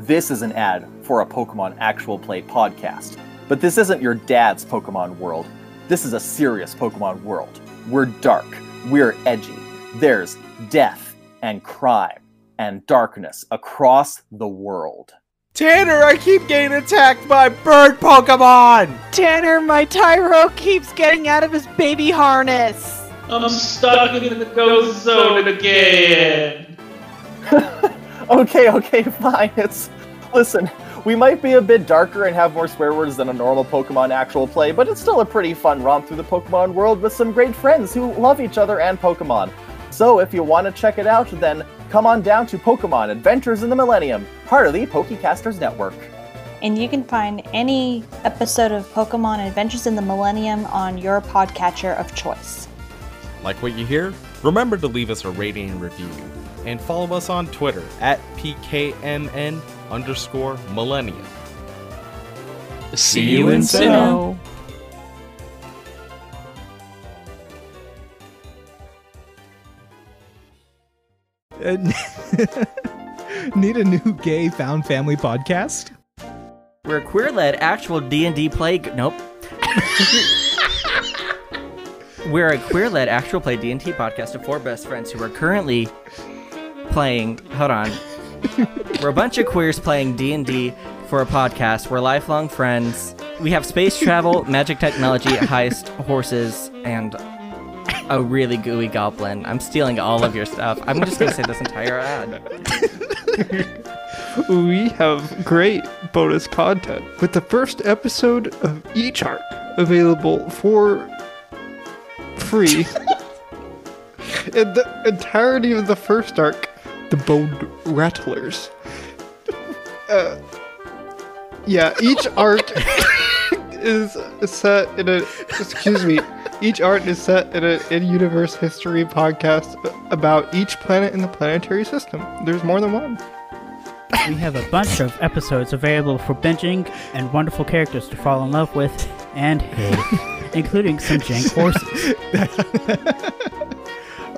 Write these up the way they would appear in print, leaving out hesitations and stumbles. This is an ad for a Pokemon actual play podcast. But this isn't your dad's Pokemon world. This is a serious Pokemon world. We're dark. We're edgy. There's death and crime and darkness across the world. Tanner, I keep getting attacked by bird Pokemon! Tanner, my Tyro keeps getting out of his baby harness! I'm stuck in the ghost zone again! Okay, fine, Listen, we might be a bit darker and have more swear words than a normal Pokemon actual play, but it's still a pretty fun romp through the Pokemon world with some great friends who love each other and Pokemon. So if you want to check it out, then come on down to Pokemon Adventures in the Millennium, part of the Pokecasters Network. And you can find any episode of Pokemon Adventures in the Millennium on your podcatcher of choice. Like what you hear? Remember to leave us a rating and review. And follow us on Twitter at PKMN_Millennium. See you in Sinnoh! Need a new gay found family podcast? We're queer-led actual D&D play... Nope. We're a queer-led actual play D&D podcast of four best friends who are currently playing... Hold on. We're a bunch of queers playing D&D for a podcast. We're lifelong friends. We have space travel, magic technology, heist, horses, and... a really gooey goblin. I'm stealing all of your stuff. I'm just going to say this entire ad. We have great bonus content with the first episode of each arc available for free. In the entirety of the first arc, the Bone Rattlers. Each art is set in a... Excuse me. Each art is set in an in-universe history podcast about each planet in the planetary system. There's more than one. We have a bunch of episodes available for binging and wonderful characters to fall in love with and hate, including some jank horses.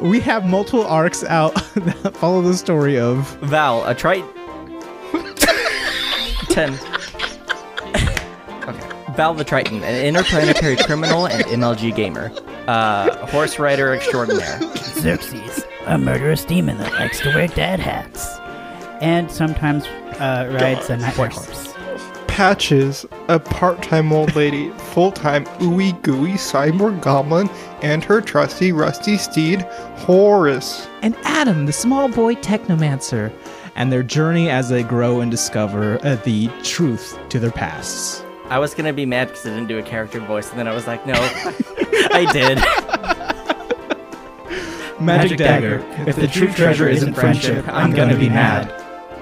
We have multiple arcs out that follow the story of... Val, a Triton. 10. Val the Triton, an interplanetary criminal and MLG gamer. Horse rider extraordinaire. Xerxes, a murderous demon that likes to wear dad hats. And sometimes rides a nightmare horse. Patches, a part-time old lady, full-time ooey-gooey cyborg goblin, and her trusty rusty steed, Horus. And Adam, the small boy technomancer, and their journey as they grow and discover the truth to their pasts. I was going to be mad because I didn't do a character voice, and then I was like, no, I did. Magic Dagger. If the true treasure isn't friendship, I'm going to be mad.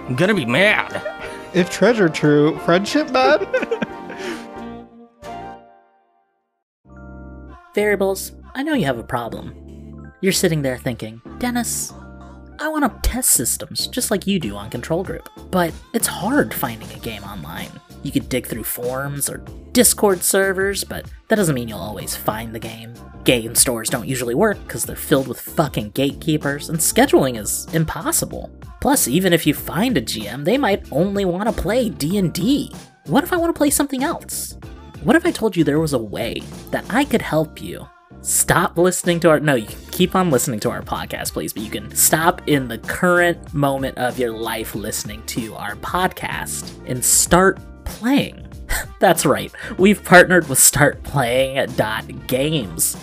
I'm going to be mad. If treasure true, friendship bad? Variables, I know you have a problem. You're sitting there thinking, Dennis, I want to test systems just like you do on Control Group, but it's hard finding a game online. You could dig through forums or Discord servers, but that doesn't mean you'll always find the game. Game stores don't usually work because they're filled with fucking gatekeepers, and scheduling is impossible. Plus, even if you find a GM, they might only want to play D&D. What if I want to play something else? What if I told you there was a way that I could help you? Stop listening to our... No, you can keep on listening to our podcast, please, but you can stop in the current moment of your life listening to our podcast and start playing. That's right, we've partnered with startplaying.games,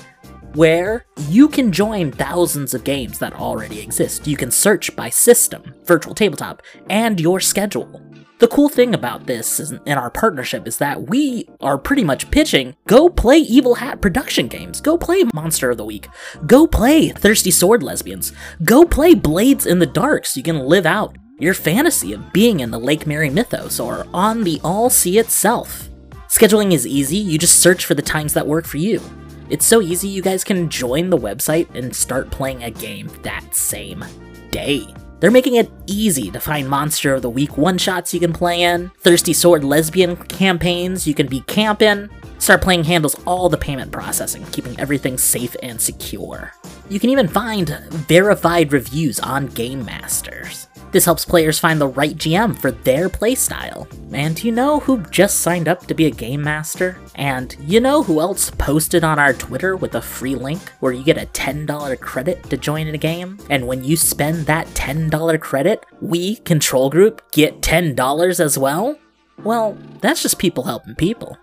where you can join thousands of games that already exist. You can search by system, virtual tabletop, and your schedule. The cool thing about this is, in our partnership is that we are pretty much pitching, go play Evil Hat production games, go play Monster of the Week, go play Thirsty Sword Lesbians, go play Blades in the Dark so you can live out your fantasy of being in the Lake Mary Mythos or on the All-Sea itself. Scheduling is easy, you just search for the times that work for you. It's so easy you guys can join the website and start playing a game that same day. They're making it easy to find Monster of the Week one-shots you can play in, Thirsty Sword lesbian campaigns you can be camping. Start Playing handles all the payment processing, keeping everything safe and secure. You can even find verified reviews on Game Masters. This helps players find the right GM for their playstyle. And you know who just signed up to be a game master? And you know who else posted on our Twitter with a free link where you get a $10 credit to join in a game? And when you spend that $10 credit, we, Control Group, get $10 as well? Well, that's just people helping people.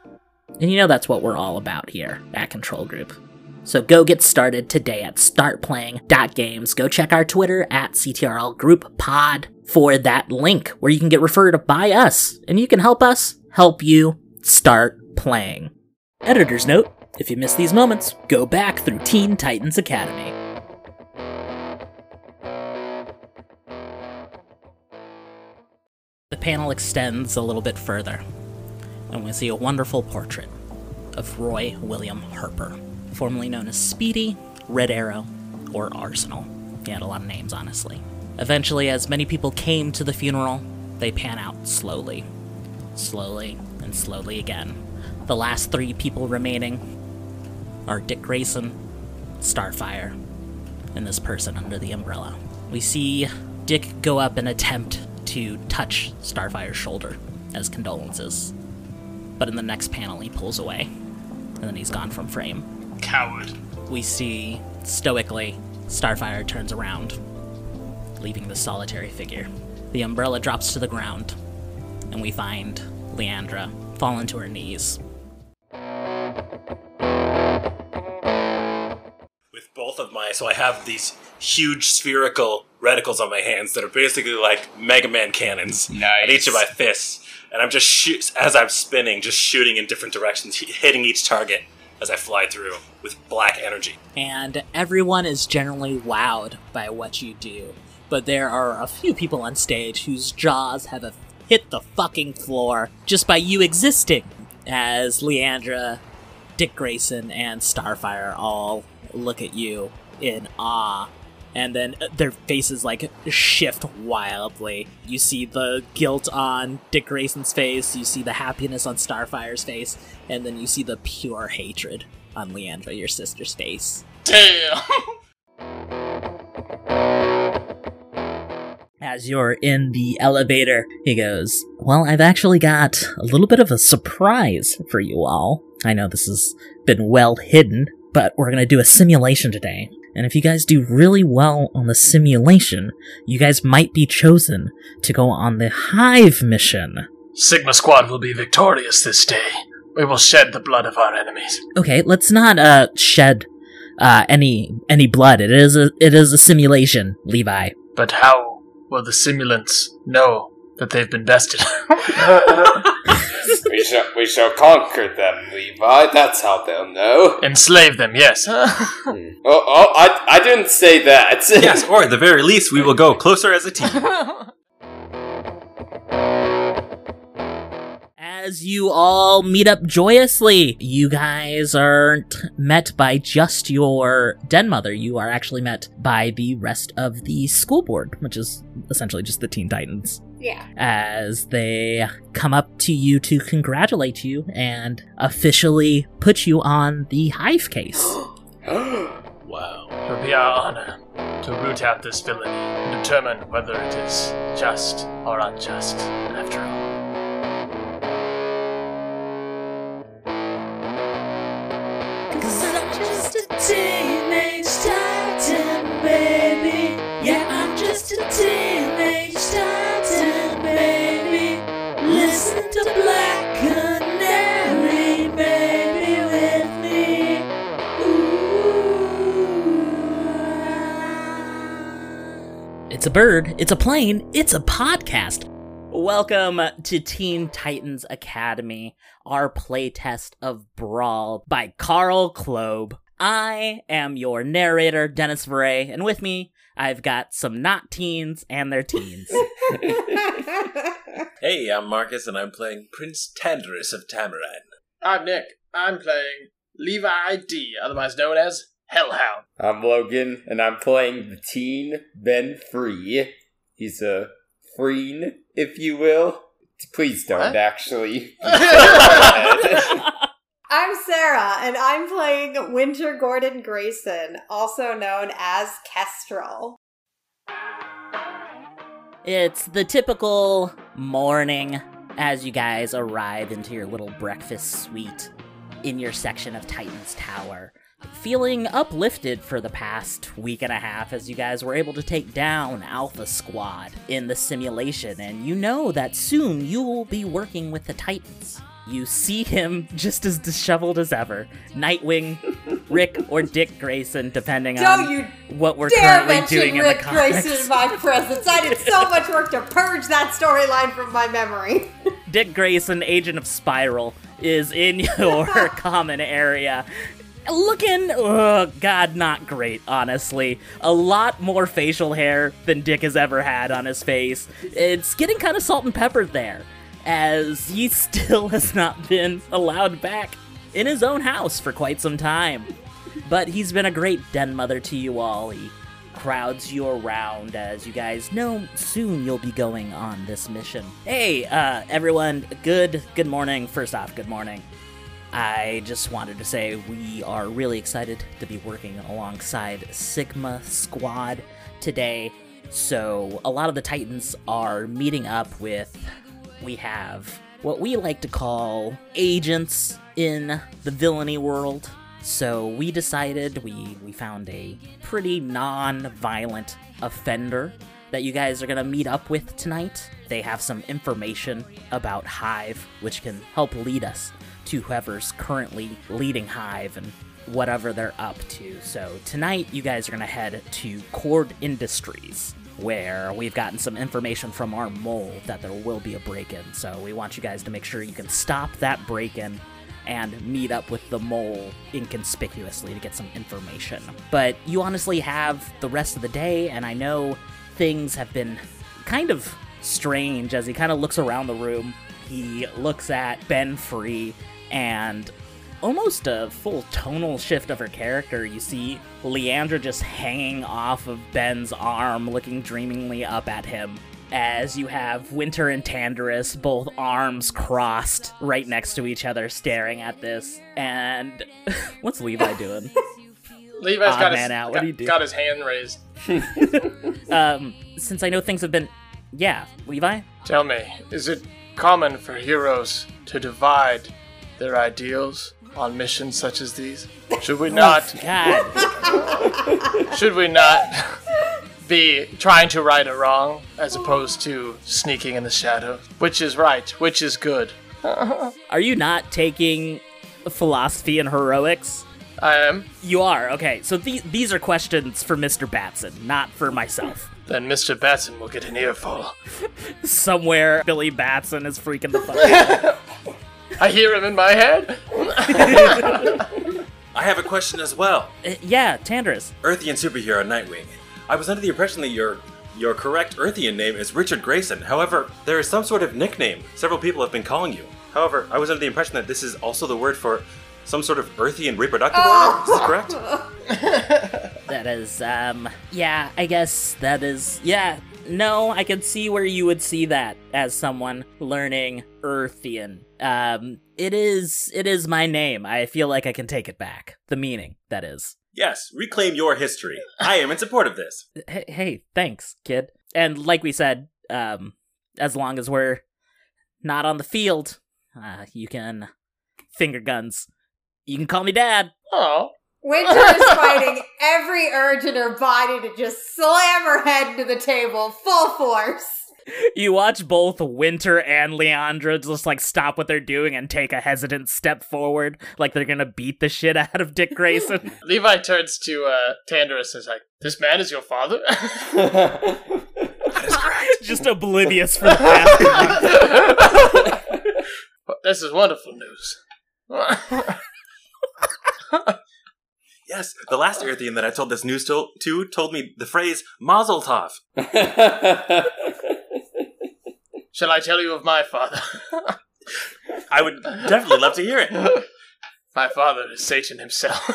And you know that's what we're all about here at Control Group. So go get started today at startplaying.games. Go check our Twitter at CTRLGroupPod for that link where you can get referred by us, and you can help us help you start playing. Editor's note, if you miss these moments, go back through Teen Titans Academy. The panel extends a little bit further, and we see a wonderful portrait of Roy William Harper, formerly known as Speedy, Red Arrow, or Arsenal. He had a lot of names, honestly. Eventually, as many people came to the funeral, they pan out slowly. Slowly, and slowly again. The last three people remaining are Dick Grayson, Starfire, and this person under the umbrella. We see Dick go up and attempt to touch Starfire's shoulder as condolences, but in the next panel he pulls away, and then he's gone from frame. Coward. We see, stoically, Starfire turns around, leaving the solitary figure. The umbrella drops to the ground, and we find Leandra fallen to her knees. With both of my, so I have these huge spherical reticles on my hands that are basically like Mega Man cannons. Nice. At each of my fists, and I'm just, as I'm spinning, just shooting in different directions, hitting each target as I fly through with black energy. And everyone is generally wowed by what you do, but there are a few people on stage whose jaws have hit the fucking floor just by you existing, as Leandra, Dick Grayson, and Starfire all look at you in awe, and then their faces, like, shift wildly. You see the guilt on Dick Grayson's face, you see the happiness on Starfire's face, and then you see the pure hatred on Leandra, your sister's face. Damn! As you're in the elevator, he goes, "Well, I've actually got a little bit of a surprise for you all. I know this has been well hidden, but we're gonna do a simulation today. And if you guys do really well on the simulation, you guys might be chosen to go on the Hive mission. Sigma Squad will be victorious this day. We will shed the blood of our enemies." Okay, let's not shed any blood. It is a simulation, Levi. But how will the simulants know that they've been bested? We shall conquer them, Levi. That's how they'll know. Enslave them, yes. I didn't say that. Yes, or at the very least, we will go closer as a team. As you all meet up joyously, you guys aren't met by just your den mother. You are actually met by the rest of the school board, which is essentially just the Teen Titans. Yeah. As they come up to you to congratulate you and officially put you on the Hive case. Wow. It will be our honor to root out this villainy and determine whether it is just or unjust after all. Cause I'm just a teenage titan, baby. Yeah, I'm just a teenage titan. Listen to Black Canary, baby, with me. Ooh. It's a bird, it's a plane, it's a podcast. Welcome to Teen Titans Academy, our playtest of Brawl by Carl Klobe. I am your narrator, Dennis Veray, and with me, I've got some not teens and their teens. Hey, I'm Marcus, and I'm playing Prince Tandarus of Tamaran. I'm Nick. I'm playing Levi D, otherwise known as Hellhound. I'm Logan, and I'm playing the teen Ben Free. He's a freen, if you will. Please don't, what? Actually. I'm Sarah, and I'm playing Winter Gordon Grayson, also known as Kestrel. It's the typical morning as you guys arrive into your little breakfast suite in your section of Titan's Tower, feeling uplifted for the past week and a half as you guys were able to take down Alpha Squad in the simulation, and you know that soon you will be working with the Titans. You see him just as disheveled as ever. Nightwing, Rick, or Dick Grayson, depending on what we're currently doing in the comics. Rick Grayson in my presence. I did so much work to purge that storyline from my memory. Dick Grayson, agent of Spiral, is in your common area. Looking, God, not great, honestly. A lot more facial hair than Dick has ever had on his face. It's getting kind of salt and peppered there, as he still has not been allowed back in his own house for quite some time. But he's been a great den mother to you all. He crowds you around, as you guys know soon you'll be going on this mission. Hey, everyone, good morning. First off, good morning. I just wanted to say we are really excited to be working alongside Sigma Squad today. So a lot of the Titans are meeting up with... We have what we like to call agents in the villainy world. So we decided we found a pretty non-violent offender that you guys are going to meet up with tonight. They have some information about Hive, which can help lead us to whoever's currently leading Hive and whatever they're up to. So tonight you guys are going to head to Cord Industries, where we've gotten some information from our mole that there will be a break-in. So we want you guys to make sure you can stop that break-in and meet up with the mole inconspicuously to get some information. But you honestly have the rest of the day, and I know things have been kind of strange as he kind of looks around the room. He looks at Ben Free, and almost a full tonal shift of her character. You see Leandra just hanging off of Ben's arm, looking dreamingly up at him, as you have Winter and Tandarus, both arms crossed right next to each other, staring at this. And what's Levi doing? Levi's got his hand raised. Since I know things have been... Yeah, Levi? Tell me, is it common for heroes to divide their ideals on missions such as these? Should we not be trying to right a wrong as opposed to sneaking in the shadows? Which is right? Which is good? Are you not taking philosophy and heroics? I am. You are? Okay, so these are questions for Mr. Batson, not for myself. Then Mr. Batson will get an earful. Somewhere Billy Batson is freaking the fuck out. I hear him in my head. I have a question as well. Yeah, Tandarus. Earthean superhero Nightwing. I was under the impression that your correct Earthean name is Richard Grayson. However, there is some sort of nickname several people have been calling you. However, I was under the impression that this is also the word for some sort of Earthean reproductive organ. Is this correct? That is, yeah, I guess that is, yeah. No, I can see where you would see that as someone learning Earthean. It is my name. I feel like I can take it back. The meaning, that is. Yes, reclaim your history. I am in support of this. Hey, thanks, kid. And like we said, as long as we're not on the field, you can finger guns. You can call me Dad. Oh. Winter is fighting every urge in her body to just slam her head into the table, full force. You watch both Winter and Leandra just, like, stop what they're doing and take a hesitant step forward, like they're gonna beat the shit out of Dick Grayson. Levi turns to Tandarus and is like, "This man is your father?" That is correct. Just oblivious for the past. This is wonderful news. Yes, the last Erethean that I told this news to told me the phrase Mazel Tov. Shall I tell you of my father? I would definitely love to hear it. My father is Satan himself.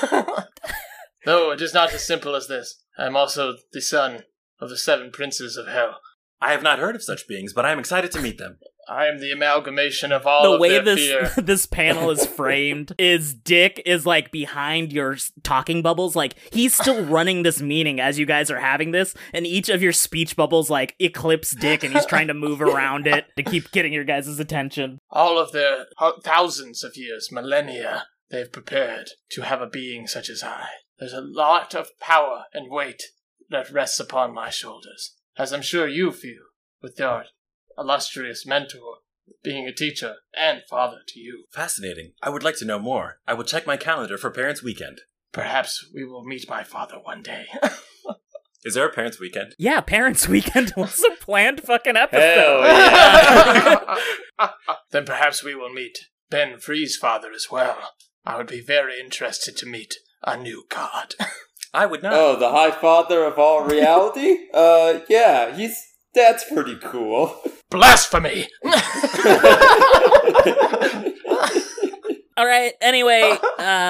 No, it is not as simple as this. I am also the son of the 7 princes of hell. I have not heard of such beings, but I am excited to meet them. I am the amalgamation of all the of way this fear. This panel is framed is Dick is like behind your talking bubbles, like he's still running this meeting as you guys are having this, and each of your speech bubbles like eclipse Dick, and he's trying to move around it to keep getting your guys' attention. All of their thousands of years, millennia, they've prepared to have a being such as I. There's a lot of power and weight that rests upon my shoulders, as I'm sure you feel with your illustrious mentor, being a teacher and father to you. Fascinating. I would like to know more. I will check my calendar for Parents' Weekend. Perhaps we will meet my father one day. Is there a Parents' Weekend? Yeah, Parents' Weekend was a planned fucking episode. Hell yeah. Then perhaps we will meet Ben Free's father as well. I would be very interested to meet a new god. I would not. Oh, the High Father of all reality? Yeah, he's... That's pretty cool. Blasphemy! All right, anyway,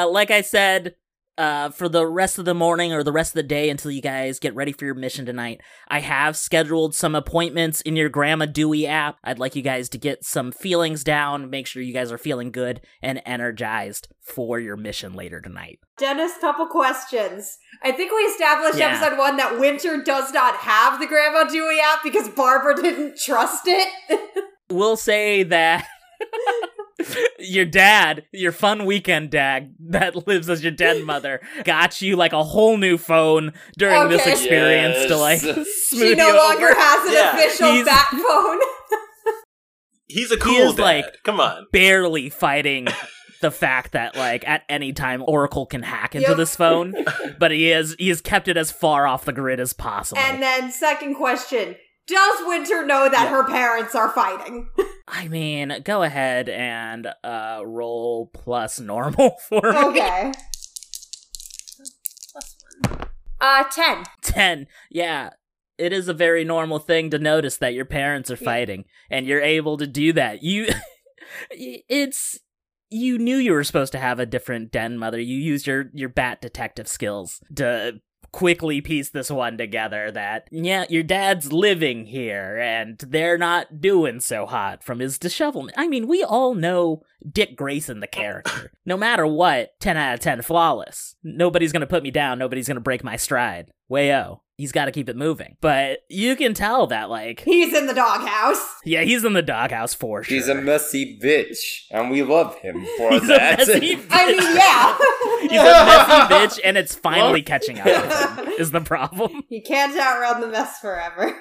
like I said, for the rest of the morning or the rest of the day until you guys get ready for your mission tonight, I have scheduled some appointments in your Grandma Dewey app. I'd like you guys to get some feelings down, make sure you guys are feeling good and energized for your mission later tonight. Dennis, couple questions. I think we established episode one that Winter does not have the Grandma Dewey app because Barbara didn't trust it. We'll say that... Your dad, your fun weekend dad that lives as your dead mother, got you like a whole new phone during this experience to like smooth She no longer over. Has an official bat phone. He's a cool dad. Like, come on. Barely fighting the fact that like at any time Oracle can hack into this phone, but he has kept it as far off the grid as possible. And then second question. Does Winter know that her parents are fighting? I mean, go ahead and roll plus normal for me. Okay. 10. Yeah. It is a very normal thing to notice that your parents are fighting, and you're able to do that. You knew you were supposed to have a different den mother. You used your bat detective skills to quickly piece this one together that, your dad's living here and they're not doing so hot from his dishevelment. I mean, we all know Dick Grayson, the character. No matter what, 10 out of 10 flawless. Nobody's going to put me down. Nobody's going to break my stride. Wayo. He's got to keep it moving. But you can tell that, like... He's in the doghouse. Yeah, he's in the doghouse for sure. He's a messy bitch, and we love him for that. He's a messy bitch. I mean, yeah. He's a messy bitch, and it's finally catching up with him, is the problem. You can't outrun the mess forever.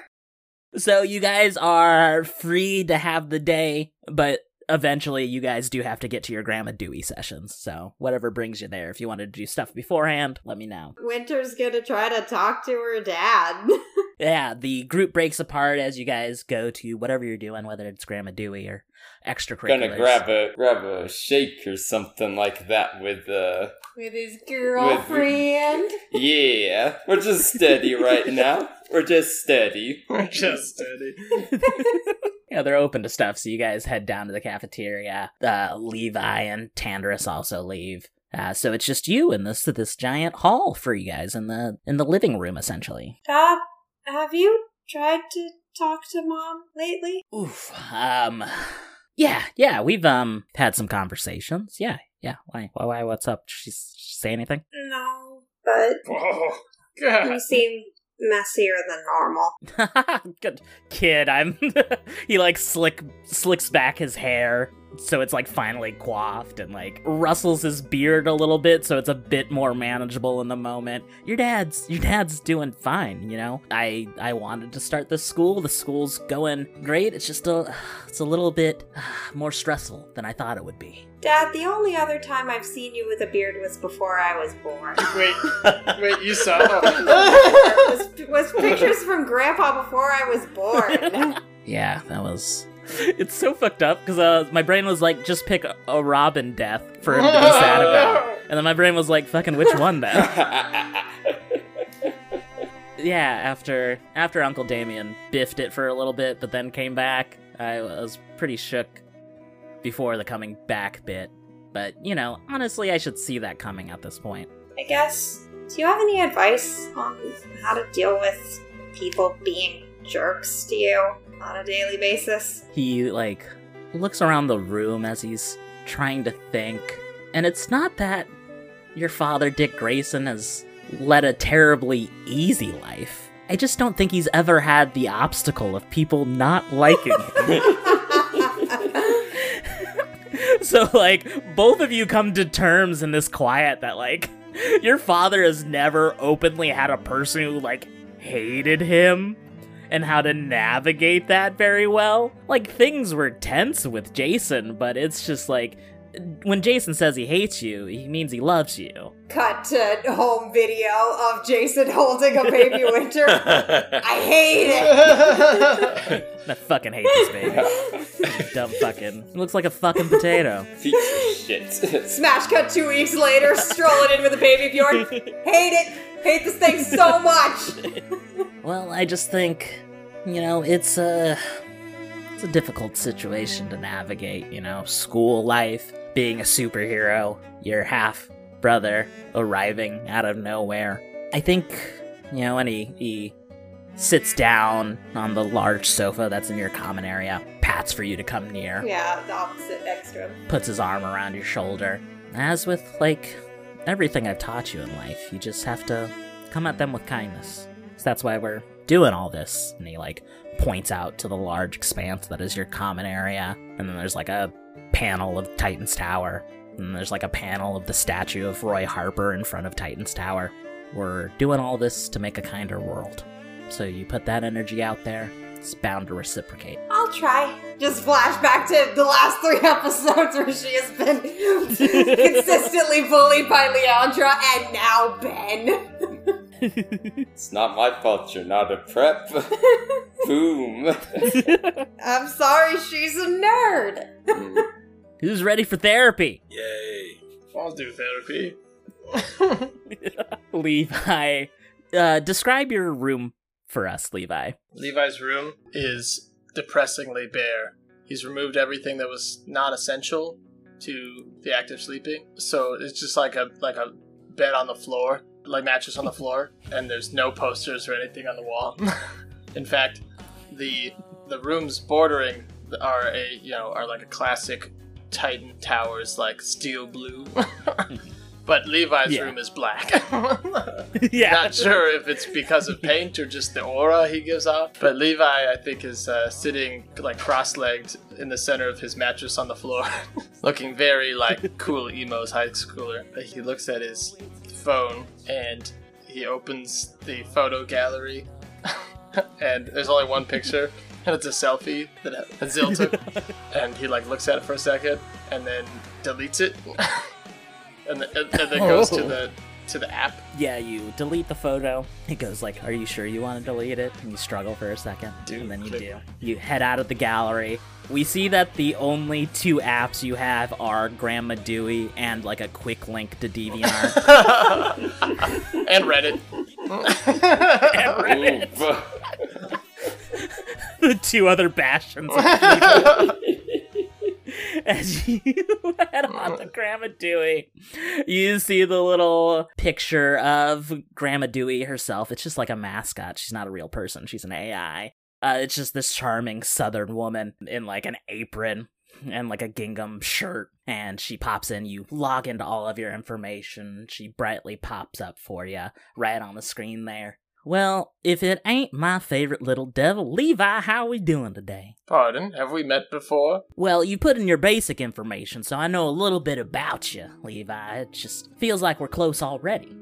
So you guys are free to have the day, but... Eventually, you guys do have to get to your Grandma Dewey sessions, so whatever brings you there. If you want to do stuff beforehand, let me know. Winter's gonna try to talk to her dad. Yeah, the group breaks apart as you guys go to whatever you're doing, whether it's Grandma Dewey or extracurriculars. Gonna grab a shake or something like that with his girlfriend. Yeah, we're just steady right now. We're just steady. Yeah, they're open to stuff, so you guys head down to the cafeteria. Levi and Tandris also leave. So it's just you in this giant hall for you guys in the living room, essentially. Have you tried to talk to Mom lately? Oof. Yeah, we've had some conversations. Yeah. Why? What's up? She say anything? No, but oh, God. You seem... messier than normal. Good kid. He like slicks back his hair so it's like finally coiffed and like rustles his beard a little bit so it's a bit more manageable in the moment. Your dad's doing fine, you know. I wanted to start this school. The school's going great. It's just a little bit more stressful than I thought it would be. Dad, the only other time I've seen you with a beard was before I was born. Wait, you saw? was pictures from Grandpa before I was born. Yeah, that was... It's so fucked up, because my brain was like, just pick a Robin death for him to be sad about. And then my brain was like, fucking which one, then? Yeah, after Uncle Damien biffed it for a little bit, but then came back, I was pretty shook before the coming back bit, but you know, honestly, I should see that coming at this point. I guess. Do you have any advice on how to deal with people being jerks to you? on a daily basis. He, like, looks around the room as he's trying to think. And it's not that your father, Dick Grayson, has led a terribly easy life. I just don't think he's ever had the obstacle of people not liking him. So, like, both of you come to terms in this quiet that, like, your father has never openly had a person who, like, hated him and how to navigate that very well. Like, things were tense with Jason, but it's just, like, when Jason says he hates you, he means he loves you. Cut to home video of Jason holding a baby Winter. I hate it! I fucking hate this baby. Dumb fucking. It looks like a fucking potato. Shit. Smash cut 2 weeks later, strolling in with a baby Bjorn. Hate it! Hate this thing so much! Well, I just think, you know, it's a difficult situation to navigate, you know, school life, being a superhero, your half-brother arriving out of nowhere. I think, you know, when he sits down on the large sofa that's in your common area, pats for you to come near. Yeah, the opposite extra. Puts his arm around your shoulder. As with, like, everything I've taught you in life, you just have to come at them with kindness. So that's why we're doing all this. And he, like, points out to the large expanse that is your common area, and then there's like a panel of Titan's Tower, and there's like a panel of the statue of Roy Harper in front of Titan's Tower. We're doing all this to make a kinder world. So you put that energy out there, it's bound to reciprocate. I'll try. Just flash back to the last 3 episodes where she has been consistently bullied by Leandra and now Ben. It's not my fault you're not a prep. Boom. I'm sorry, she's a nerd. Who's ready for therapy? Yay. I'll do therapy. Levi. Describe your room for us, Levi. Levi's room is depressingly bare. He's removed everything that was not essential to the act of sleeping. So it's just like a bed on the floor. Like mattress on the floor, and there's no posters or anything on the wall. In fact, the rooms bordering are like a classic Titan Towers, like steel blue. But Levi's room is black. Yeah, not sure if it's because of paint or just the aura he gives off. But Levi, I think, is sitting like cross-legged in the center of his mattress on the floor, looking very like cool emo's high schooler. He looks at his phone and he opens the photo gallery, and there's only one picture, and it's a selfie that Zill took, and he like looks at it for a second and then deletes it. And then goes to the app. Yeah, you delete the photo. It goes like, "Are you sure you want to delete it?" And you struggle for a second, and then you do. You head out of the gallery. We see that the only 2 apps you have are Grandma Dewey and like a quick link to DeviantArt and Reddit. And Reddit. The 2 other bastions of people. As you head on to Grandma Dewey, you see the little picture of Grandma Dewey herself. It's just like a mascot. She's not a real person. She's an AI. It's just this charming southern woman in like an apron and like a gingham shirt. And she pops in. You log into all of your information. She brightly pops up for you right on the screen there. Well, if it ain't my favorite little devil, Levi, how we doing today? Pardon? Have we met before? Well, you put in your basic information, so I know a little bit about you, Levi. It just feels like we're close already.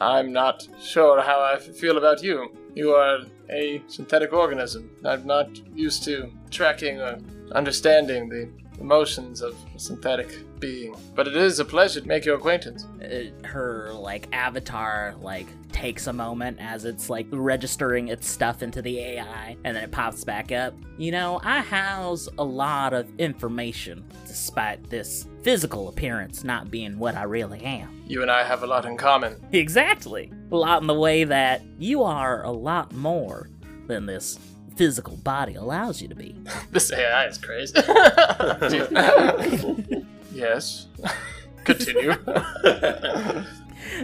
I'm not sure how I feel about you. You are a synthetic organism. I'm not used to tracking or understanding the emotions of a synthetic being. But it is a pleasure to make your acquaintance. Her, like, avatar, like, takes a moment as it's, like, registering its stuff into the AI, and then it pops back up. You know, I house a lot of information, despite this physical appearance not being what I really am. You and I have a lot in common. Exactly. A lot in the way that you are a lot more than this physical body allows you to be. This AI is crazy. Yes. Continue.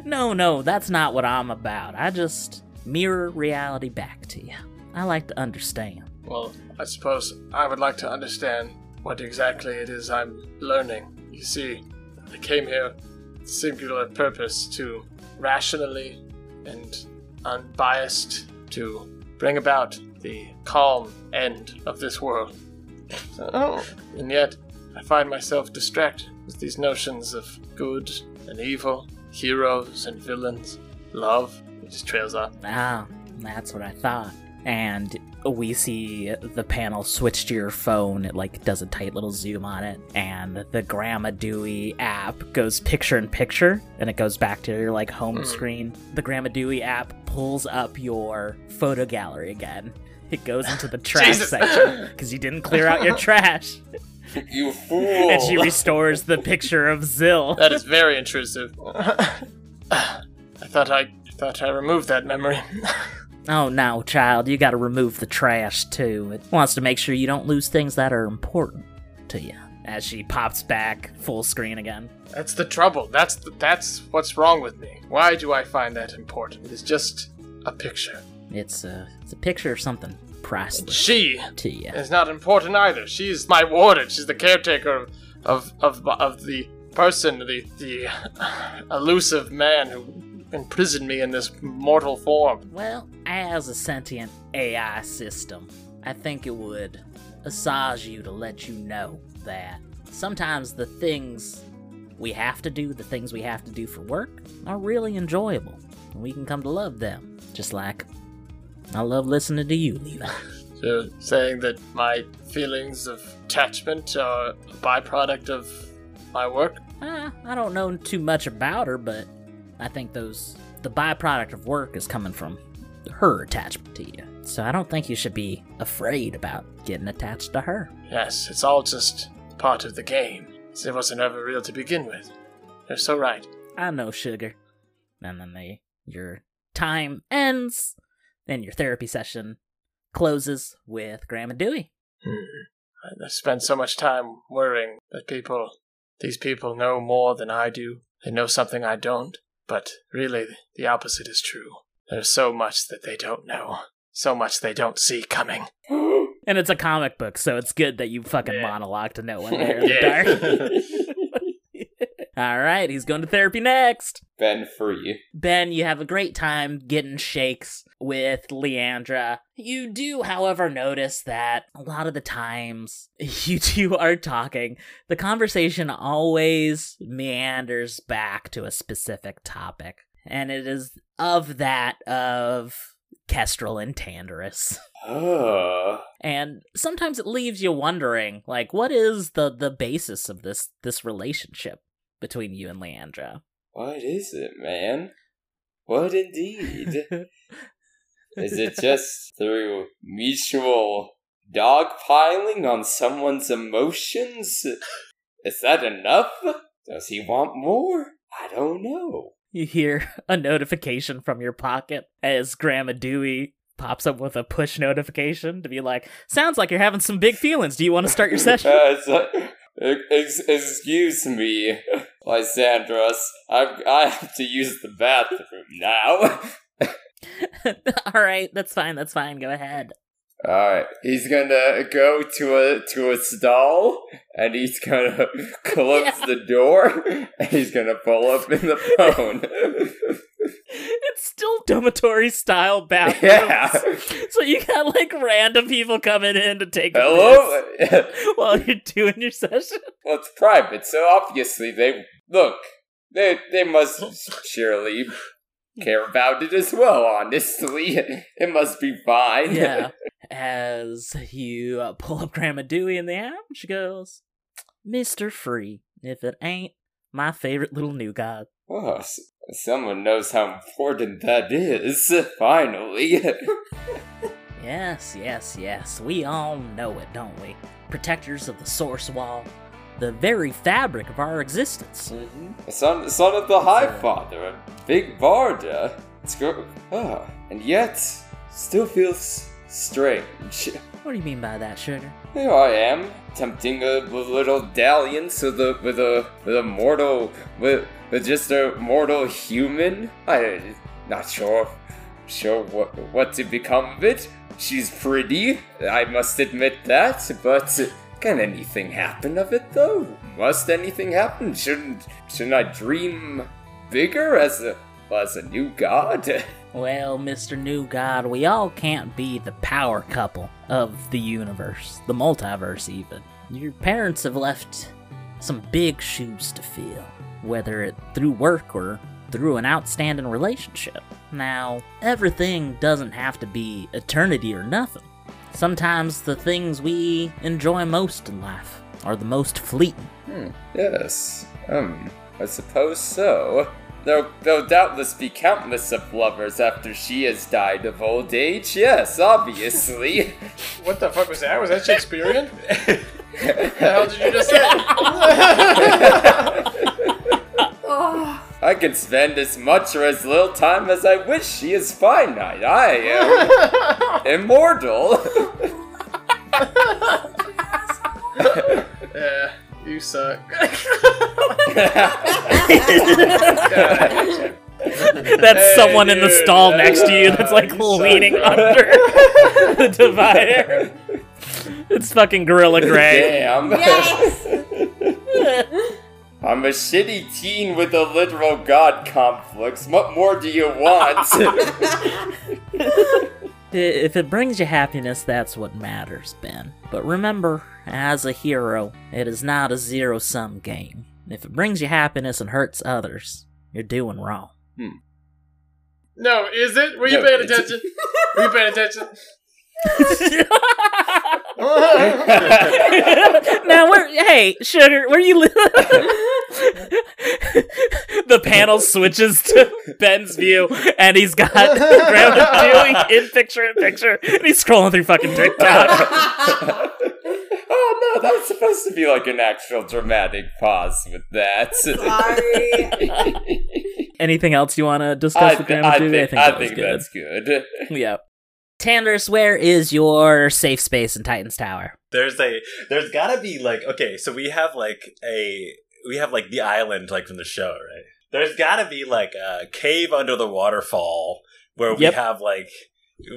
No, that's not what I'm about. I just mirror reality back to you. I like to understand. Well, I suppose I would like to understand what exactly it is I'm learning. You see, I came here with a singular purpose to rationally and unbiased to bring about the calm end of this world. And yet, I find myself distracted with these notions of good and evil, heroes and villains, love. It just trails off. Oh, that's what I thought. And we see the panel switch to your phone. It like does a tight little zoom on it, and the Grandma Dewey app goes picture in picture, and it goes back to your like home screen. The Grandma Dewey app pulls up your photo gallery again. It goes into the trash section because you didn't clear out your trash. You fool! And she restores the picture of Zill. That is very intrusive. I thought I removed that memory. Oh no, child, you gotta remove the trash too. It wants to make sure you don't lose things that are important to you. As she pops back full screen again. That's the trouble. That's what's wrong with me. Why do I find that important? It's just a picture. It's a picture of something priceless. She to you. Is not important either. She's my warden. She's the caretaker of the person, the elusive man who imprison me in this mortal form. Well, as a sentient AI system, I think it would assuage you to let you know that sometimes the things we have to do, the things we have to do for work, are really enjoyable, and we can come to love them, just like I love listening to you, Levi. So, saying that my feelings of attachment are a byproduct of my work? I don't know too much about her, but I think the byproduct of work is coming from her attachment to you. So I don't think you should be afraid about getting attached to her. Yes, it's all just part of the game. It wasn't ever real to begin with. You're so right. I know, sugar. And then your time ends, and your therapy session closes with Grandma Dewey. I spend so much time worrying that these people know more than I do. They know something I don't. But really, the opposite is true. There's so much that they don't know. So much they don't see coming. And it's a comic book, so it's good that you fucking monologue to no one there in the dark. All right, he's going to therapy next. Ben Free. Ben, you have a great time getting shakes with Leandra. You do, however, notice that a lot of the times you two are talking, the conversation always meanders back to a specific topic. And it is of that of Kestrel and Tandarus. And sometimes it leaves you wondering, like, what is the basis of this relationship between you and Leandra? What is it, man? What indeed? Is it just through mutual dogpiling on someone's emotions? Is that enough? Does he want more? I don't know. You hear a notification from your pocket as Grandma Dewey pops up with a push notification to be like, sounds like you're having some big feelings. Do you want to start your session? It's like, excuse me, Lysandros. I have to use the bathroom now. Alright, that's fine, go ahead. Alright, he's gonna go to a stall, and he's gonna close the door, and he's gonna pull up in the phone. It's still dormitory-style bathrooms. Yeah. So you got, like, random people coming in to take a piss while you're doing your session. Well, it's private, so obviously they must surely care about it as well, honestly. It must be fine. Yeah. As you pull up Grandma Dewey in the app, she goes, Mr. Free, if it ain't my favorite little new god. Well, someone knows how important that is, finally. Yes. We all know it, don't we? Protectors of the source wall. The very fabric of our existence. Mm-hmm. Son of the High Father, a big Varda. It's good. And yet, still feels strange. What do you mean by that, sugar? Here I am, tempting a little dalliance with just a mortal human. I'm not sure what to become of it. She's pretty, I must admit that, but can anything happen of it, though? Must anything happen? Shouldn't I dream bigger as a new god? Well, Mr. New God, we all can't be the power couple of the universe, the multiverse even. Your parents have left some big shoes to fill, whether it through work or through an outstanding relationship. Now, everything doesn't have to be eternity or nothing. Sometimes the things we enjoy most in life are the most fleeting. Yes, I suppose so. There'll doubtless be countless of lovers after she has died of old age. Yes, obviously. What the fuck was that? Was that Shakespearean? What the hell did you just say? I can spend as much or as little time as I wish. She is finite. I am immortal. Yeah, you suck. That's someone in the stall next to you that's like leaning under the divider. It's fucking Gorilla Grey. Damn. Yes! I'm a shitty teen with a literal god complex. What more do you want? If it brings you happiness, that's what matters, Ben. But remember, as a hero, it is not a zero-sum game. If it brings you happiness and hurts others, you're doing wrong. No, is it? Were you paying attention? Were you paying attention? Now hey, Sugar, where you live? The panel switches to Ben's view, and he's got Grandma Dewey in picture, and he's scrolling through fucking TikTok. Oh no, that was supposed to be like an actual dramatic pause with that. Sorry. Anything else you want to discuss with Grandma Dewey? I think that's good. Yeah. Tandris, where is your safe space in Titan's Tower? There's gotta be like, okay, so we have like the island like from the show, right? There's gotta be like a cave under the waterfall where we have like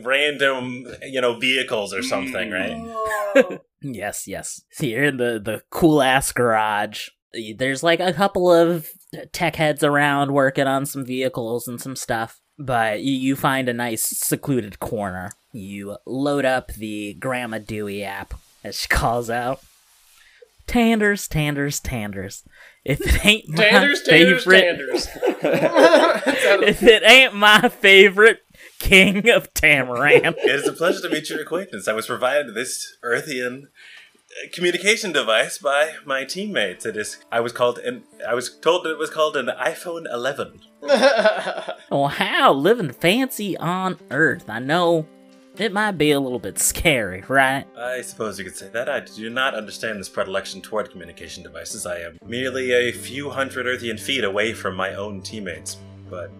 random, vehicles or something, right? Yes. Here in the cool ass garage. There's like a couple of tech heads around working on some vehicles and some stuff. But you find a nice secluded corner. You load up the Grandma Dewey app, as she calls out. Tanders. If it ain't my favorite. If it ain't my favorite king of Tamaran. It is a pleasure to meet your acquaintance. I was provided this Erethean communication device by my teammates. I was told it was called an iPhone 11. Wow, living fancy on Earth. I know it might be a little bit scary, right? I suppose you could say that. I do not understand this predilection toward communication devices. I am merely a few hundred Earthian feet away from my own teammates, but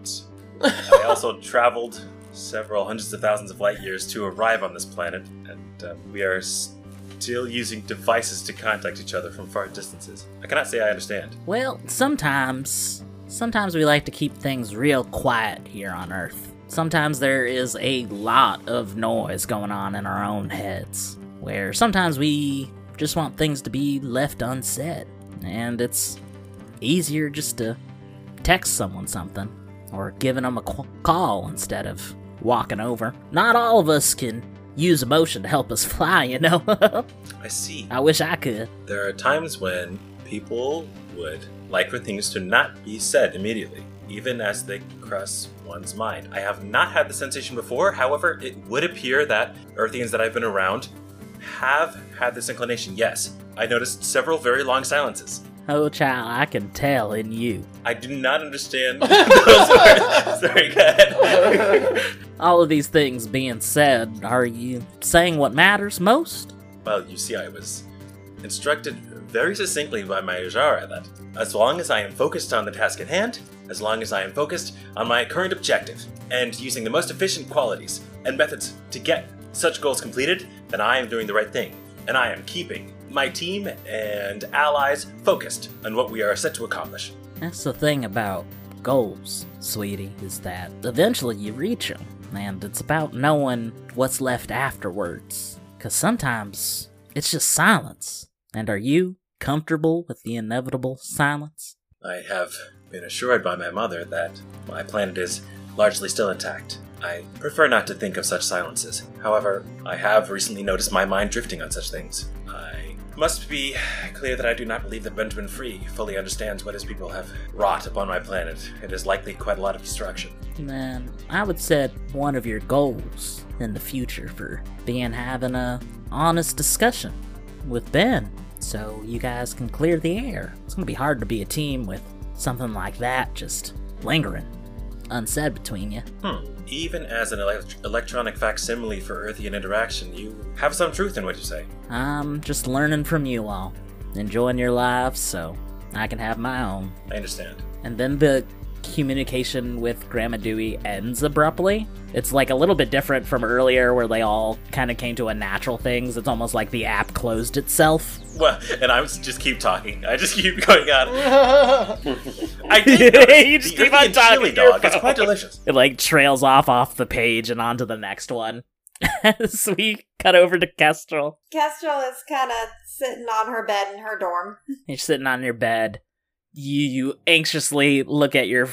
I also traveled several hundreds of thousands of light years to arrive on this planet, and we are still using devices to contact each other from far distances. I cannot say I understand. Well, sometimes we like to keep things real quiet here on Earth. Sometimes there is a lot of noise going on in our own heads, where sometimes we just want things to be left unsaid, and it's easier just to text someone something, or giving them a call instead of walking over. Not all of us can use emotion to help us fly, I see. I wish I could. There are times when people would like for things to not be said immediately, even as they cross one's mind. I have not had the sensation before. However, it would appear that Earthians that I've been around have had this inclination. Yes, I noticed several very long silences. Oh, child, I can tell in you. I do not understand those words. Very good. All of these things being said, are you saying what matters most? Well, you see, I was instructed very succinctly by my Ajara that as long as I am focused on the task at hand, as long as I am focused on my current objective, and using the most efficient qualities and methods to get such goals completed, then I am doing the right thing, and I am keeping my team and allies focused on what we are set to accomplish. That's the thing about goals, sweetie, is that eventually you reach them. and it's about knowing what's left afterwards, because sometimes it's just silence. And are you comfortable with the inevitable silence? I have been assured by my mother that my planet is largely still intact. I prefer not to think of such silences. However, I have recently noticed my mind drifting on such things. I must be clear that I do not believe that Benjamin Free fully understands what his people have wrought upon my planet. It is likely quite a lot of destruction. Man, I would set one of your goals in the future for having a honest discussion with Ben, so you guys can clear the air. It's gonna be hard to be a team with something like that just lingering unsaid between you. Even as an electronic facsimile for Erethean interaction, you have some truth in what you say. I'm just learning from you all, enjoying your lives so I can have my own. I understand. And then the communication with Grandma Dewey ends abruptly. It's like a little bit different from earlier where they all kind of came to a natural things. It's almost like the app closed itself. Well, and I just keep talking. I just keep going on. I did notice, you just keep on talking. Chili dog. It's quite delicious. It like trails off the page and onto the next one. So we cut over to Kestrel. Kestrel is kind of sitting on her bed in her dorm. You're sitting on your bed. You anxiously look at your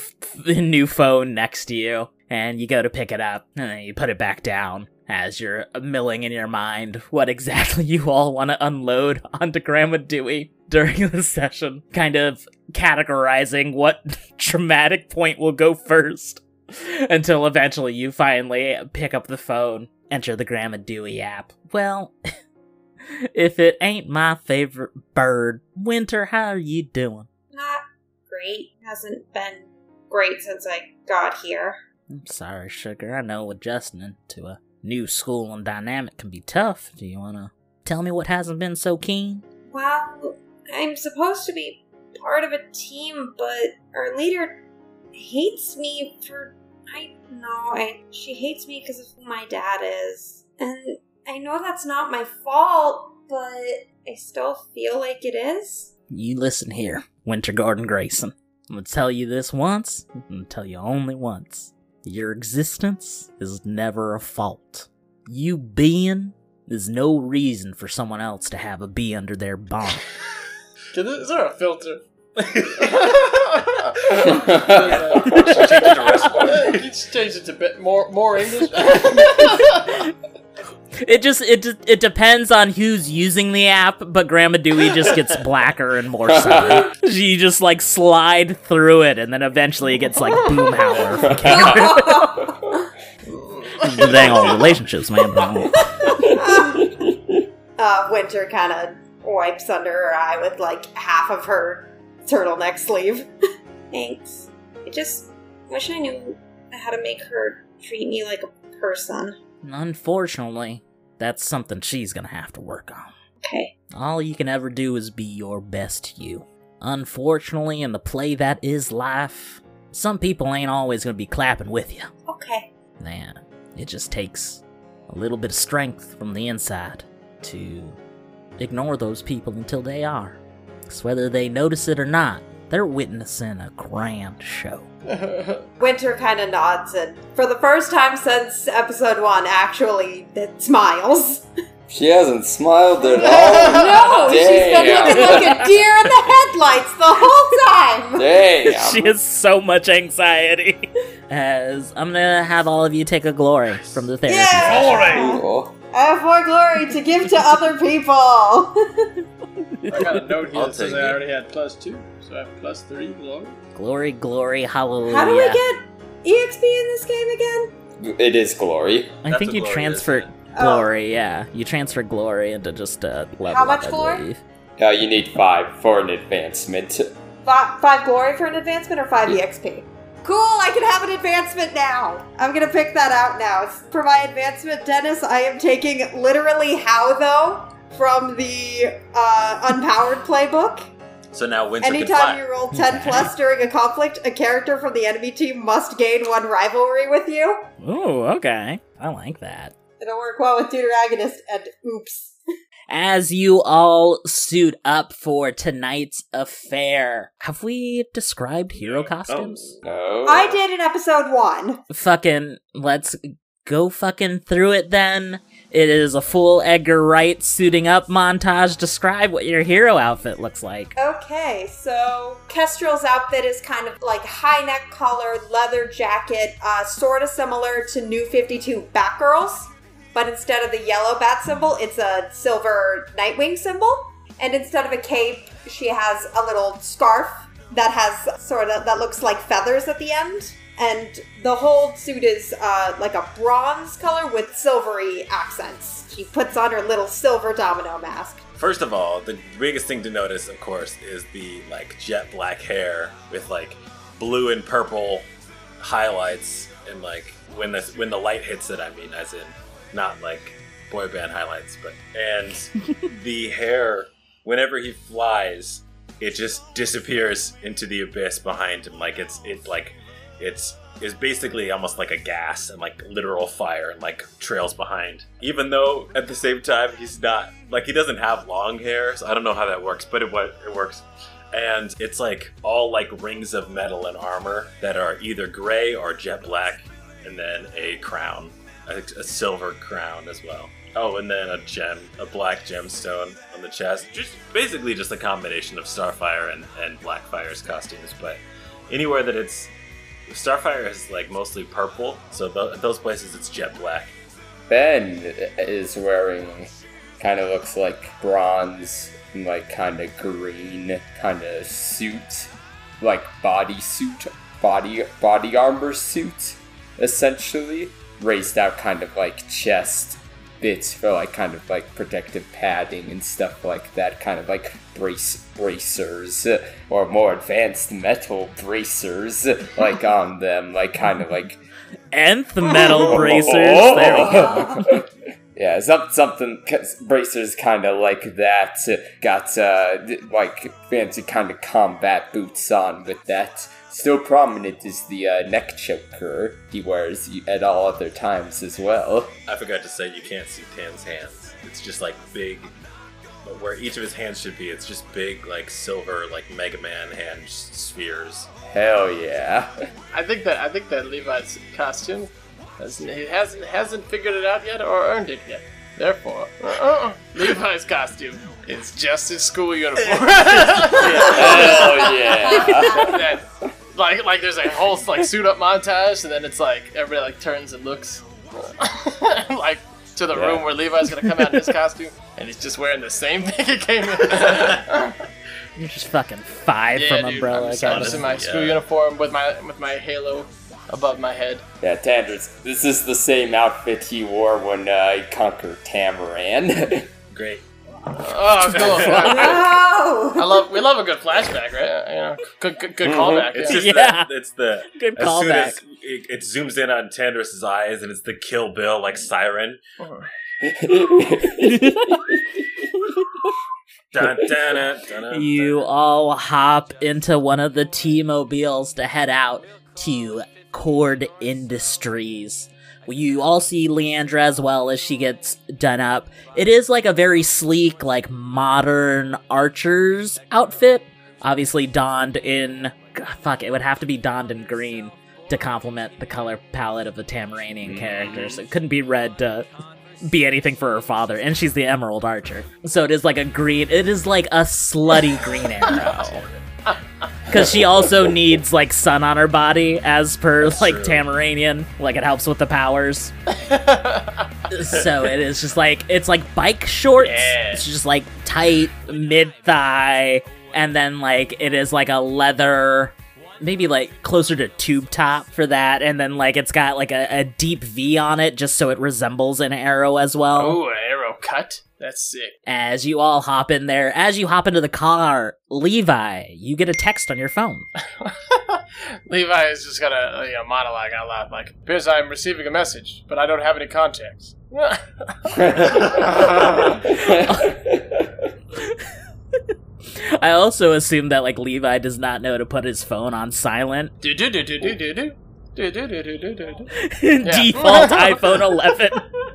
new phone next to you, and you go to pick it up, and then you put it back down as you're milling in your mind what exactly you all want to unload onto Grandma Dewey during the session, kind of categorizing what traumatic point will go first, until eventually you finally pick up the phone, enter the Grandma Dewey app. Well, if it ain't my favorite bird, Winter, how are you doing? Not great. Hasn't been great since I got here. I'm sorry, Sugar. I know adjusting to a new school and dynamic can be tough. Do you want to tell me what hasn't been so keen? Well, I'm supposed to be part of a team, but our leader hates me for... she hates me because of who my dad is. And I know that's not my fault, but I still feel like it is. You listen here, Winter Gordon Grayson. I'm gonna tell you this once, I'm gonna tell you only once. Your existence is never a fault. You being is no reason for someone else to have a bee under their bum. Is there a filter? Change it to bit more English. It depends on who's using the app, but Grandma Dewey just gets blacker and more subtle. She just like slide through it, and then eventually it gets like Boomhauer. Dang all relationships, man. Winter kind of wipes under her eye with like half of her turtleneck sleeve. Thanks. I just wish I knew how to make her treat me like a person. Unfortunately, that's something she's gonna have to work on. Okay. All you can ever do is be your best you. Unfortunately, in the play that is life, some people ain't always gonna be clapping with you. Okay. Man, it just takes a little bit of strength from the inside to ignore those people until they are. Because whether they notice it or not, they're witnessing a grand show. Winter kind of nods and, for the first time since episode 1, actually, it smiles. She hasn't smiled at all. No, damn. She's been looking like a deer in the headlights the whole time. Damn. She has so much anxiety. As I'm going to have all of you take a glory from the therapy. Yeah. Glory! For glory to give to other people. I got a note here that says I already had +2. So I have +3, glory. Glory, glory, hallelujah. How do we get EXP in this game again? It is glory. I think you transfer glory, yeah. You transfer glory into just a level. How much glory? You need 5 for an advancement. 5 glory for an advancement or 5 EXP? Cool, I can have an advancement now. I'm going to pick that out now. For my advancement, Dennis, I am taking literally how, though, from the Unpowered playbook. So now Winter can fly. Anytime you roll 10 plus during a conflict, a character from the enemy team must gain 1 rivalry with you. Ooh, okay. I like that. It'll work well with Deuteragonist and Oops. As you all suit up for tonight's affair, have we described hero costumes? No. I did in episode 1. Fucking, let's go fucking through it then. It is a full Edgar Wright suiting up montage. Describe what your hero outfit looks like. Okay, so Kestrel's outfit is kind of like high neck collar, leather jacket, sort of similar to New 52 Batgirl's, but instead of the yellow bat symbol, it's a silver Nightwing symbol. And instead of a cape, she has a little scarf that has sort of, that looks like feathers at the end. And the whole suit is like a bronze color with silvery accents. She puts on her little silver domino mask. First of all, the biggest thing to notice, of course, is the like jet black hair with like blue and purple highlights. And like when the light hits it, I mean, as in not like boy band highlights, but and the hair, whenever he flies, it just disappears into the abyss behind him. Like it's like. It's basically almost like a gas and like literal fire and like trails behind. Even though at the same time he's not like he doesn't have long hair, so I don't know how that works, but it works. And it's like all like rings of metal and armor that are either gray or jet black, and then a crown, a silver crown as well. Oh, and then a gem, a black gemstone on the chest. Just basically just a combination of Starfire and Blackfire's costumes, but anywhere that it's. Starfire is like mostly purple, so those places it's jet black. Ben is wearing kind of looks like bronze, like kind of green, kind of suit, like body armor suit, essentially raised out kind of like chest bits for like kind of like protective padding and stuff like that, kind of like bracers or more advanced metal bracers like on them, like kind of like nth metal bracers. There we go. Yeah, something bracers kind of like that. Got like fancy kind of combat boots on with that. Still prominent is the neck choker he wears at all other times as well. I forgot to say you can't see Tan's hands. It's just like big, where each of his hands should be, it's just big like silver like Mega Man hand spheres. Hell yeah. I think that Levi's costume hasn't figured it out yet or earned it yet. Therefore, Levi's costume is just his school uniform. Hell yeah. That, like there's a whole like suit up montage, and then it's like everybody like turns and looks like to the room where Levi's gonna come out in his costume, and he's just wearing the same thing he came in. You're just fucking five from Umbrella. I'm just in my school uniform with my halo above my head. Yeah, Tandris, this is the same outfit he wore when he conquered Tamaran. Great. Oh, cool. No! We love a good flashback, right? You know, good callback. It's just good callback. As soon as it zooms in on Tandris' eyes, and it's the Kill Bill like siren. Oh. You all hop into one of the T-Mobiles to head out to Cord Industries. You all see Leandra as well as she gets done up. It is like a very sleek, like modern archer's outfit. Obviously donned in... Fuck, it would have to be donned in green to complement the color palette of the Tamaranian characters. It couldn't be red to be anything for her father. And she's the Emerald Archer. So it is like a green... It is like a slutty green arrow. Because she also needs, like, sun on her body, as per, that's like, true. Tamaranian. Like, it helps with the powers. So it is just, like, it's, like, bike shorts. Yeah. It's just, like, tight, mid-thigh. And then, like, it is, like, a leather, maybe, like, closer to tube top for that. And then, like, it's got, like, a deep V on it, just so it resembles an arrow as well. Oh, an arrow cut? That's sick. As you all hop in there, as you hop into the car, Levi, you get a text on your phone. Levi is just going to monologue out loud, like, appears I'm receiving a message, but I don't have any contacts. I also assume that, like, Levi does not know to put his phone on silent. Do-do-do-do-do-do-do. Default iPhone 11.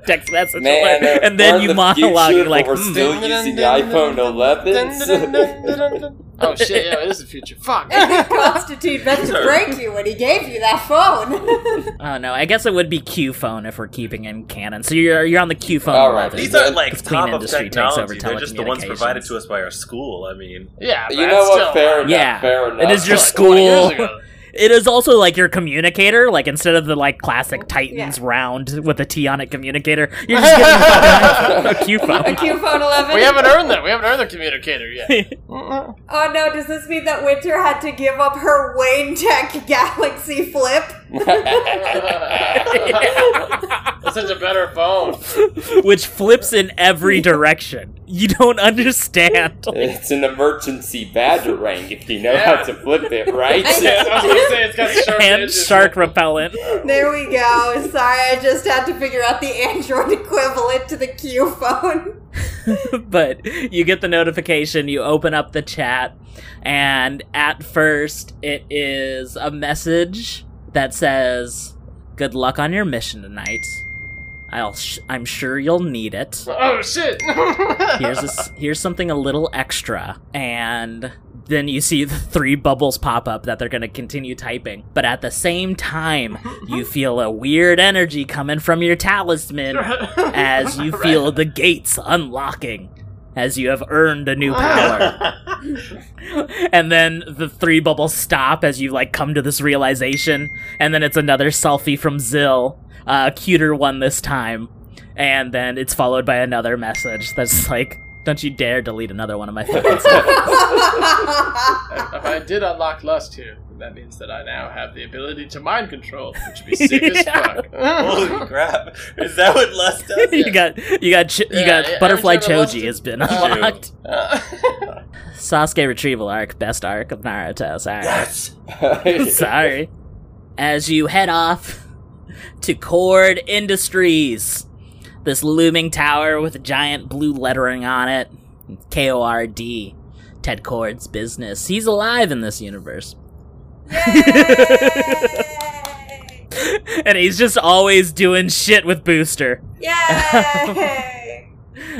text message away, and then you monologue, you're like, we're still using iPhone 11s. Oh shit, yeah, it is the future. Fuck. Constitute meant to break you when he gave you that phone. Oh no, I guess it would be Q phone if we're keeping in canon. So you're on the Q phone. All right, these are like top of technology. They're just the ones provided to us by our school. I mean, yeah, you know what? Fair enough. Yeah, fair enough. It is your school. It is also like your communicator, like instead of the like classic Titans round with a T on it communicator, you're just getting a Q phone. A Q phone 11. We haven't earned that. We haven't earned the communicator yet. Oh no, does this mean that Winter had to give up her Wayne Tech Galaxy Flip? This is a better phone. Which flips in every direction. You don't understand. It's an emergency badger rank if you know how to flip it, right? It's got sharp edges. Shark repellent. There we go. Sorry, I just had to figure out the Android equivalent to the Q phone. But you get the notification, you open up the chat, and at first it is a message that says, "Good luck on your mission tonight. I'm sure you'll need it." Oh shit! Here's something a little extra, and then you see the three bubbles pop up that they're going to continue typing. But at the same time, you feel a weird energy coming from your talisman as you feel the gates unlocking as you have earned a new power. And then the three bubbles stop as you like come to this realization. And then it's another selfie from Zill, a cuter one this time. And then it's followed by another message that's like, "Don't you dare delete another one of my fucking stuff." If I did unlock Lust here, that means that I now have the ability to mind control, which would be sick as fuck. Holy crap. Is that what Lust does? You got Butterfly Choji has been unlocked. Sasuke Retrieval Arc, best arc of Naruto, sorry. Yes. Sorry. As you head off to Cord Industries. This looming tower with a giant blue lettering on it. K-O-R-D. Ted Kord's business. He's alive in this universe. Yay! And he's just always doing shit with Booster. Yay!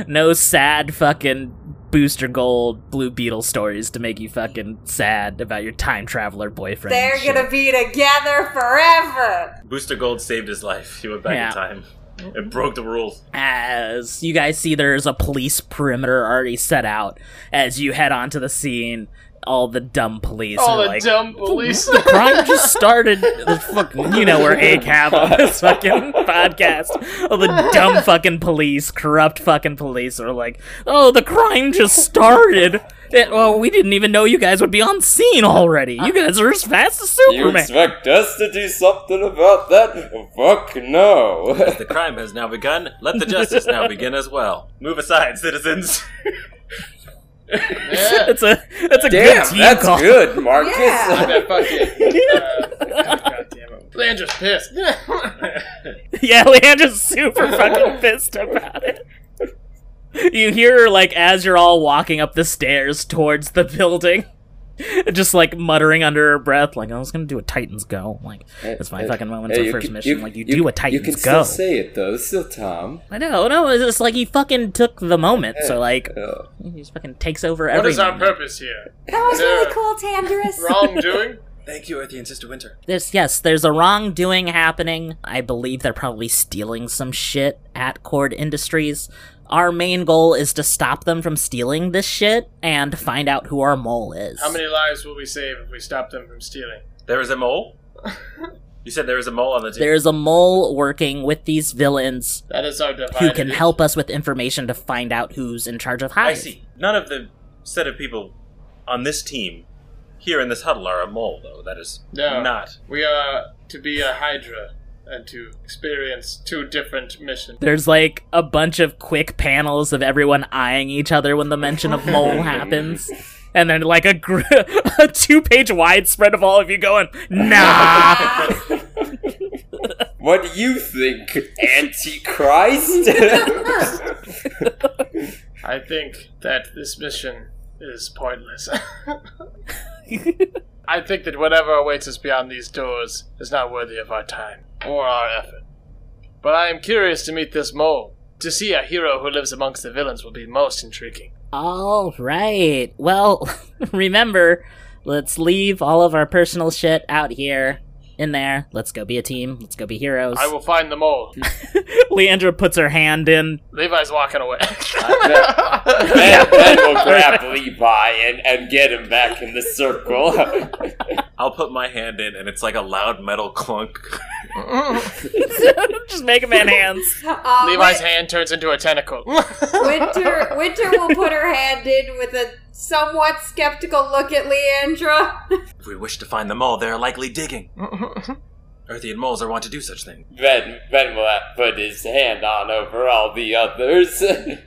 No sad fucking Booster Gold Blue Beetle stories to make you fucking sad about your time traveler boyfriend. They're gonna be together forever! Booster Gold saved his life. He went back in time. It broke the rules. As you guys see, there's a police perimeter already set out. As you head onto the scene, all the dumb police are like, the crime just started. The fucking, you know, we're ACAB on this fucking podcast. All the dumb fucking police, corrupt fucking police are like, "Oh, the crime just started. Well, we didn't even know you guys would be on scene already. You guys are as fast as Superman. You expect us to do something about that? Fuck no." As the crime has now begun, let the justice now begin as well. Move aside, citizens. That's a good team that's call. Good, Marcus. Yeah. Fuck it. Leandra's pissed. Yeah, Leandra's super fucking pissed about it. You hear her, like, as you're all walking up the stairs towards the building, just, like, muttering under her breath, like, "I was gonna do a Titans Go." Like, that's my fucking moment for first mission. Like, you do a Titans Go. You can still say it, though. It's still Tom. I know. No, it's just, like, he fucking took the moment, so, like, he just fucking takes over everything. What is our purpose here? That was really cool, Tandarus. Wrongdoing? Thank you, Erethean Sister Winter. There's a wrongdoing happening. I believe they're probably stealing some shit at Cord Industries. Our main goal is to stop them from stealing this shit and find out who our mole is. How many lives will we save if we stop them from stealing? There is a mole? You said there is a mole on the team? There is a mole working with these villains who can help us with information to find out who's in charge of Hive. I see. None of the set of people on this team here in this huddle are a mole, though. That is not. We are to be a Hydra. And to experience two different missions. There's like a bunch of quick panels of everyone eyeing each other when the mention of mole happens. And then like a 2-page widespread of all of you going, "Nah." What do you think, Antichrist? I think that this mission is pointless. I think that whatever awaits us beyond these doors is not worthy of our time or our effort. But I am curious to meet this mole. To see a hero who lives amongst the villains will be most intriguing. All right. Well, remember, let's leave all of our personal shit out here, in there. Let's go be a team. Let's go be heroes. I will find the mole. Leandra puts her hand in. Levi's walking away. Ben will grab Levi and get him back in the circle. I'll put my hand in, and it's like a loud metal clunk. Just make a man hands. Levi's hand turns into a tentacle. Winter will put her hand in with a somewhat skeptical look at Leandra. If we wish to find the mole, they are likely digging. Earthian moles are wont to do such things. Ben will put his hand on over all the others.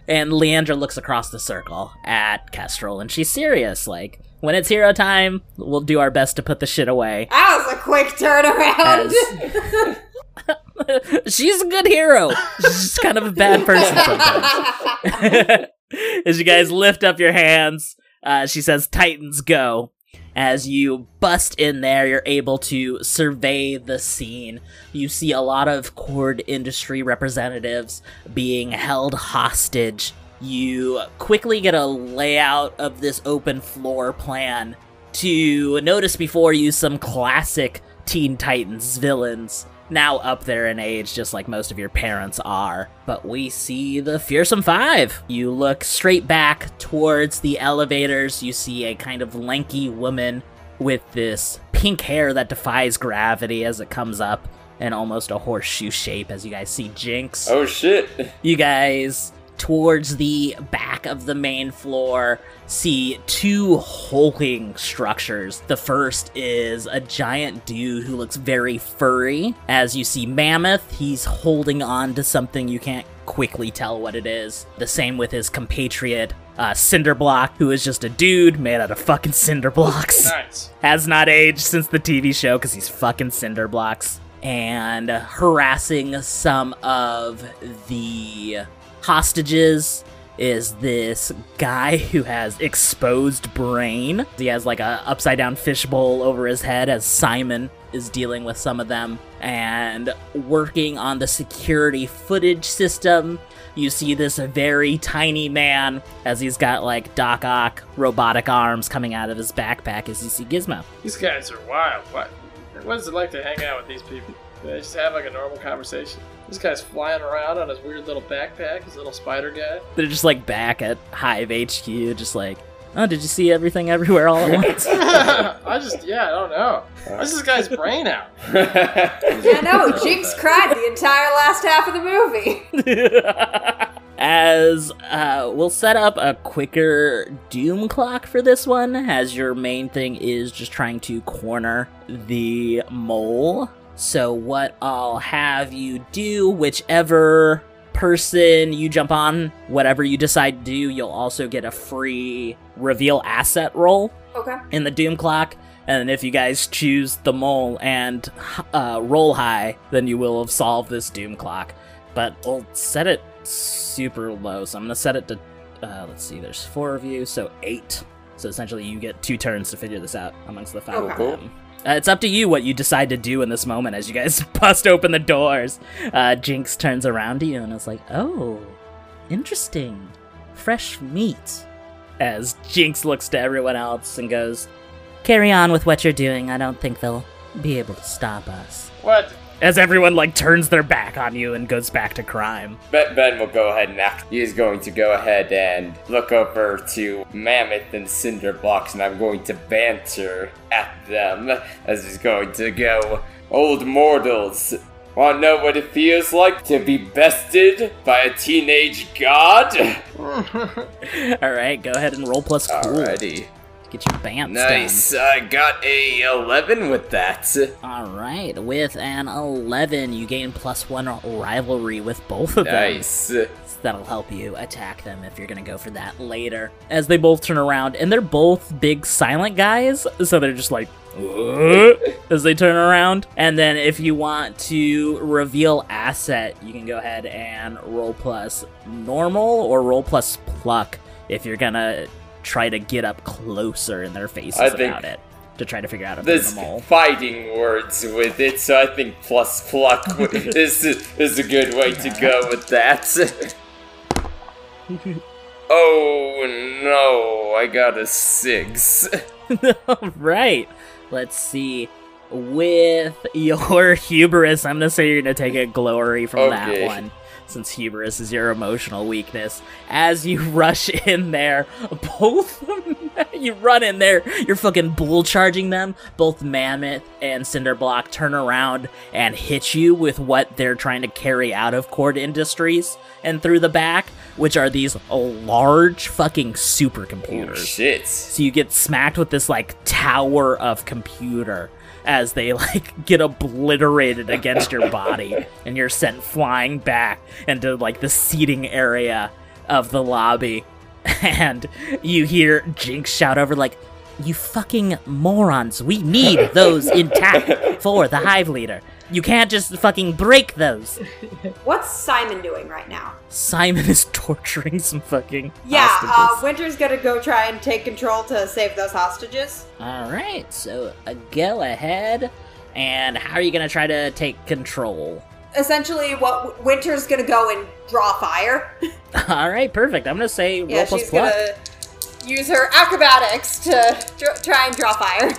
And Leandra looks across the circle at Kestrel, and she's serious, like, when it's hero time, we'll do our best to put the shit away. That was a quick turnaround. She's a good hero. She's just kind of a bad person sometimes. As you guys lift up your hands, she says, Titans go. As you bust in there, you're able to survey the scene. You see a lot of Cord Industry representatives being held hostage. You quickly get a layout of this open floor plan to notice before you some classic Teen Titans villains, now up there in age, just like most of your parents are. But we see the Fearsome Five. You look straight back towards the elevators. You see a kind of lanky woman with this pink hair that defies gravity as it comes up in almost a horseshoe shape as you guys see Jinx. Oh, shit. You guys, towards the back of the main floor, see two hulking structures. The first is a giant dude who looks very furry. As you see Mammoth, he's holding on to something you can't quickly tell what it is. The same with his compatriot, Cinderblock, who is just a dude made out of fucking cinder blocks. Nice. Has not aged since the TV show because he's fucking cinder blocks. And harassing some of the hostages is this guy who has exposed brain. He has like a upside down fishbowl over his head as Simon is dealing with some of them and working on the security footage system. You see this very tiny man as he's got like Doc Ock robotic arms coming out of his backpack as you see Gizmo. These guys are wild. What is it like to hang out with these people? They just have like a normal conversation. This guy's flying around on his weird little backpack, his little spider guy. They're just like back at Hive HQ, just like, oh, did you see everything everywhere all at once? I don't know. What's this guy's brain out? Yeah, no, Jinx cried the entire last half of the movie. As we'll set up a quicker doom clock for this one, as your main thing is just trying to corner the mole. So what I'll have you do, whichever person you jump on, whatever you decide to do, you'll also get a free reveal asset roll in the doom clock. And if you guys choose the mole and roll high, then you will have solved this doom clock. But we'll set it super low. So I'm going to set it to, let's see, there's four of you, so 8. So essentially you get 2 turns to figure this out amongst the 5 of them. It's up to you what you decide to do in this moment as you guys bust open the doors. Jinx turns around to you and is like, oh, interesting. Fresh meat. As Jinx looks to everyone else and goes, carry on with what you're doing. I don't think they'll be able to stop us. What? As everyone, like, turns their back on you and goes back to crime. Ben will go ahead and act. He is going to go ahead and look over to Mammoth and Cinderblock, and I'm going to banter at them as he's going to go, old mortals, want to know what it feels like to be bested by a teenage god? All right, go ahead and roll plus 4. Alrighty. Get your bants nice down. I got a 11 with that. Alright, with an 11, you gain plus 1 rivalry with both of them. Nice. So that'll help you attack them if you're gonna go for that later. As they both turn around, and they're both big silent guys, so they're just like, as they turn around. And then if you want to reveal asset, you can go ahead and roll plus normal or roll plus pluck if you're gonna try to get up closer in their faces about it. to try to figure out if there's fighting words with it, so I think plus pluck is a good way to go with that. Oh no, I got a 6. Alright, let's see. With your hubris, I'm gonna say you're gonna take a glory from that one, since hubris is your emotional weakness. As you rush in there, both you run in there, you're fucking bull charging them. Both Mammoth and Cinderblock turn around and hit you with what they're trying to carry out of Cord Industries and through the back, which are these large fucking supercomputers. Oh, shit. So you get smacked with this like tower of computer as they like get obliterated against your body, and you're sent flying back into like the seating area of the lobby, and you hear Jinx shout over like, "You fucking morons, we need those intact for the Hive leader. You can't just fucking break those." What's Simon doing right now? Simon is torturing some fucking hostages. Winter's gonna go try and take control to save those hostages. Alright, so go ahead. And how are you gonna try to take control? Essentially, what Winter's gonna go and draw fire. Alright, perfect. I'm gonna say roll plus she's pluck. Gonna use her acrobatics to try and draw fire.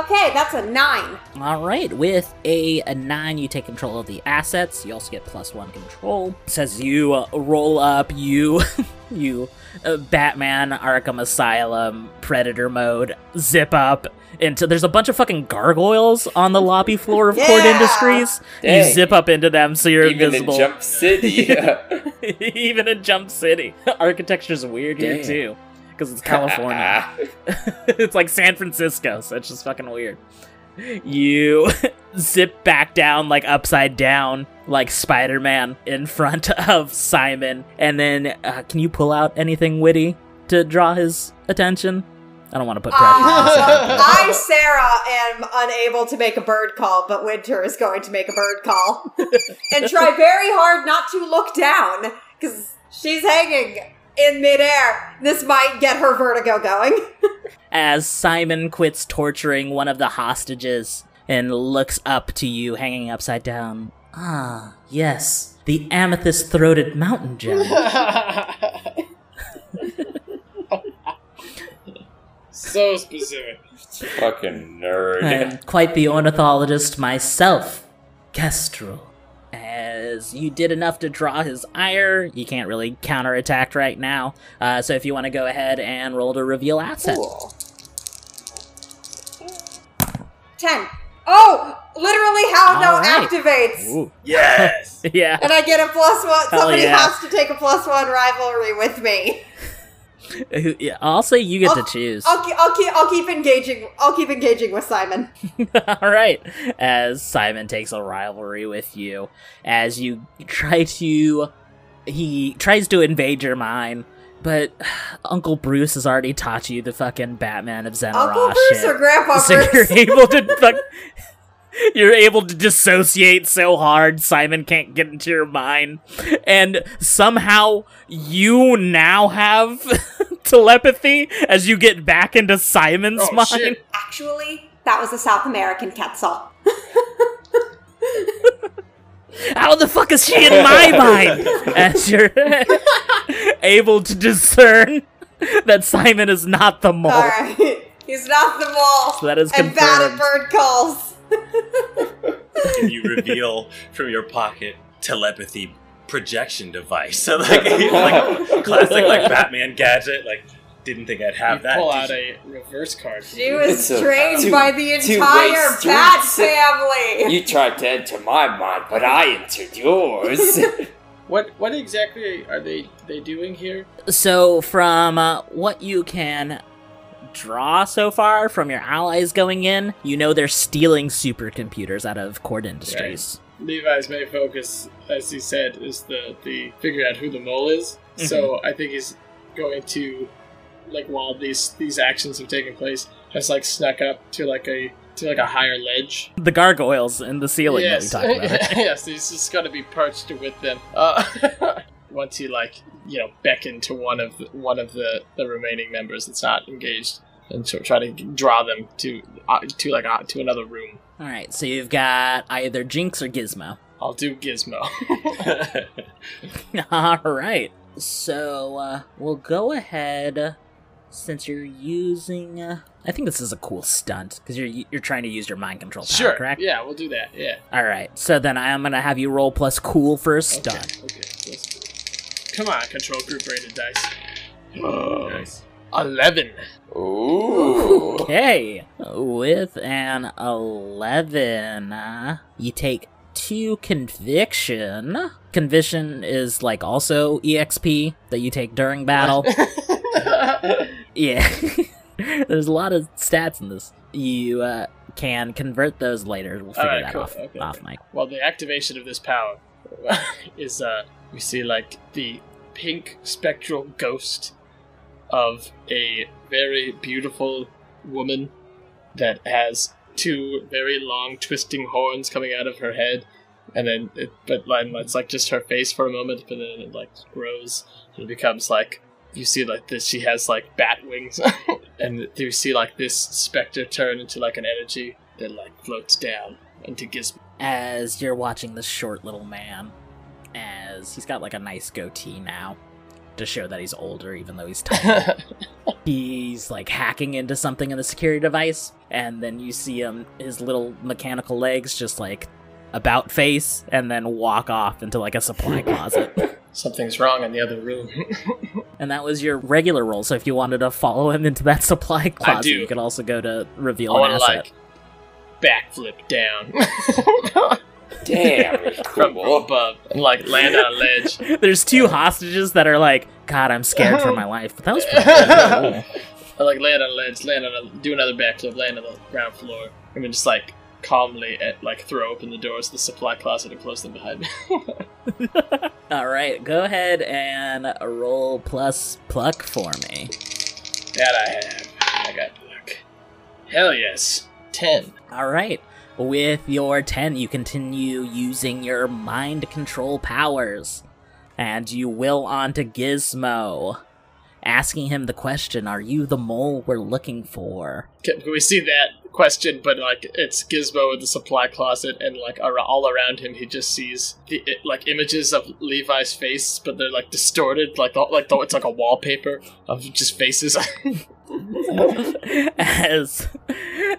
Okay, that's a 9. All right, with a 9, you take control of the assets. You also get +1 control. It says you roll up, you Batman Arkham Asylum Predator mode, zip up into. There's a bunch of fucking gargoyles on the lobby floor of Cord Industries. Dang. You zip up into them, so you're invisible. Even in Jump City. Even in Jump City, architecture's weird here too. Because it's California. It's like San Francisco, so it's just fucking weird. You zip back down, like upside down, like Spider-Man in front of Simon. And then, can you pull out anything witty to draw his attention? I don't want to put pressure on Simon. I, Sarah, am unable to make a bird call, but Winter is going to make a bird call. And try very hard not to look down, because she's hanging in midair. This might get her vertigo going. As Simon quits torturing one of the hostages and looks up to you, hanging upside down. Ah, yes. The amethyst-throated mountain gem. So specific. Fucking nerd. I'm quite the ornithologist myself, Kestrel. As you did enough to draw his ire, you can't really counterattack right now. So if you want to go ahead and roll to reveal asset. Cool. 10. Oh, literally how no activates. Ooh. Yes. Yeah. And I get a +1. Hell somebody has to take a +1 rivalry with me. I'll say you get to choose. I'll keep engaging with Simon. All right. As Simon takes a rivalry with you, as you he tries to invade your mind, but Uncle Bruce has already taught you the fucking Batman of Zen Uncle Bruce shit. Or Grandpa so Bruce. You're able to dissociate so hard, Simon can't get into your mind. And somehow, you now have telepathy as you get back into Simon's mind. Shit. Actually, that was a South American Quetzal. How the fuck is she in my mind? As you're able to discern that Simon is not the mole. Alright, he's not the mole. So that is confirmed. And bad at bird calls. And you reveal from your pocket telepathy projection device. So like classic like Batman gadget. Like didn't think I'd have that. Pull out a reverse card. She was trained by the entire Bat family. You tried to enter my mind, but I entered yours. What exactly are they doing here? So from what you can draw so far from your allies going in, you know they're stealing supercomputers out of Cord Industries. Right. Levi's main focus, as he said, is the figuring out who the mole is. Mm-hmm. So I think he's going to, like, while these actions have taken place, has like snuck up to like a higher ledge. The gargoyles in the ceiling that we talked about. Yes, he's just gonna be perched with them. Once he like you know, beckon to one of the remaining members that's not engaged, and try to draw them to another room. All right, so you've got either Jinx or Gizmo. I'll do Gizmo. All right, so we'll go ahead. Since you're using, I think this is a cool stunt because you're trying to use your mind control power, sure. Correct? Yeah, we'll do that. Yeah. All right. So then I'm gonna have you roll plus cool for a stunt. Okay. Let's... Come on, control group rated dice. Oh, nice. 11. Ooh. Okay. With an 11, you take 2 conviction. Conviction is like also EXP that you take during battle. Yeah, there's a lot of stats in this. You can convert those later. We'll figure that off, Mike. Well, the activation of this power is we see like the pink spectral ghost of a very beautiful woman that has 2 very long twisting horns coming out of her head, and then it's like just her face for a moment, but then it like grows and becomes like. You see, like, this, she has, like, bat wings, and you see, like, this specter turn into, like, an energy that, like, floats down into Gizmo. As you're watching this short little man, as he's got, like, a nice goatee now, to show that he's older, even though he's tiny. He's, like, hacking into something in the security device, and then you see him, his little mechanical legs just, like, about face, and then walk off into, like, a supply closet. Something's wrong in the other room. And that was your regular roll, so if you wanted to follow him into that supply closet, you could also go to reveal an asset. Backflip down. Damn, from above, and land on a ledge. There's 2 hostages that are like, God, I'm scared for my life, but that was pretty cool. I land on a ledge, do another backflip, land on the ground floor, and then just like, calmly throw open the doors of the supply closet and close them behind me. Alright, go ahead and roll plus pluck for me. That I have. I got pluck. Hell yes. 10. Alright, with your 10, you continue using your mind control powers. And you will onto Gizmo, asking him the question, are you the mole we're looking for? Can we see that question, but like it's Gizmo in the supply closet, and like all around him he just sees images of Levi's face, but they're like distorted, like it's like a wallpaper of just faces. As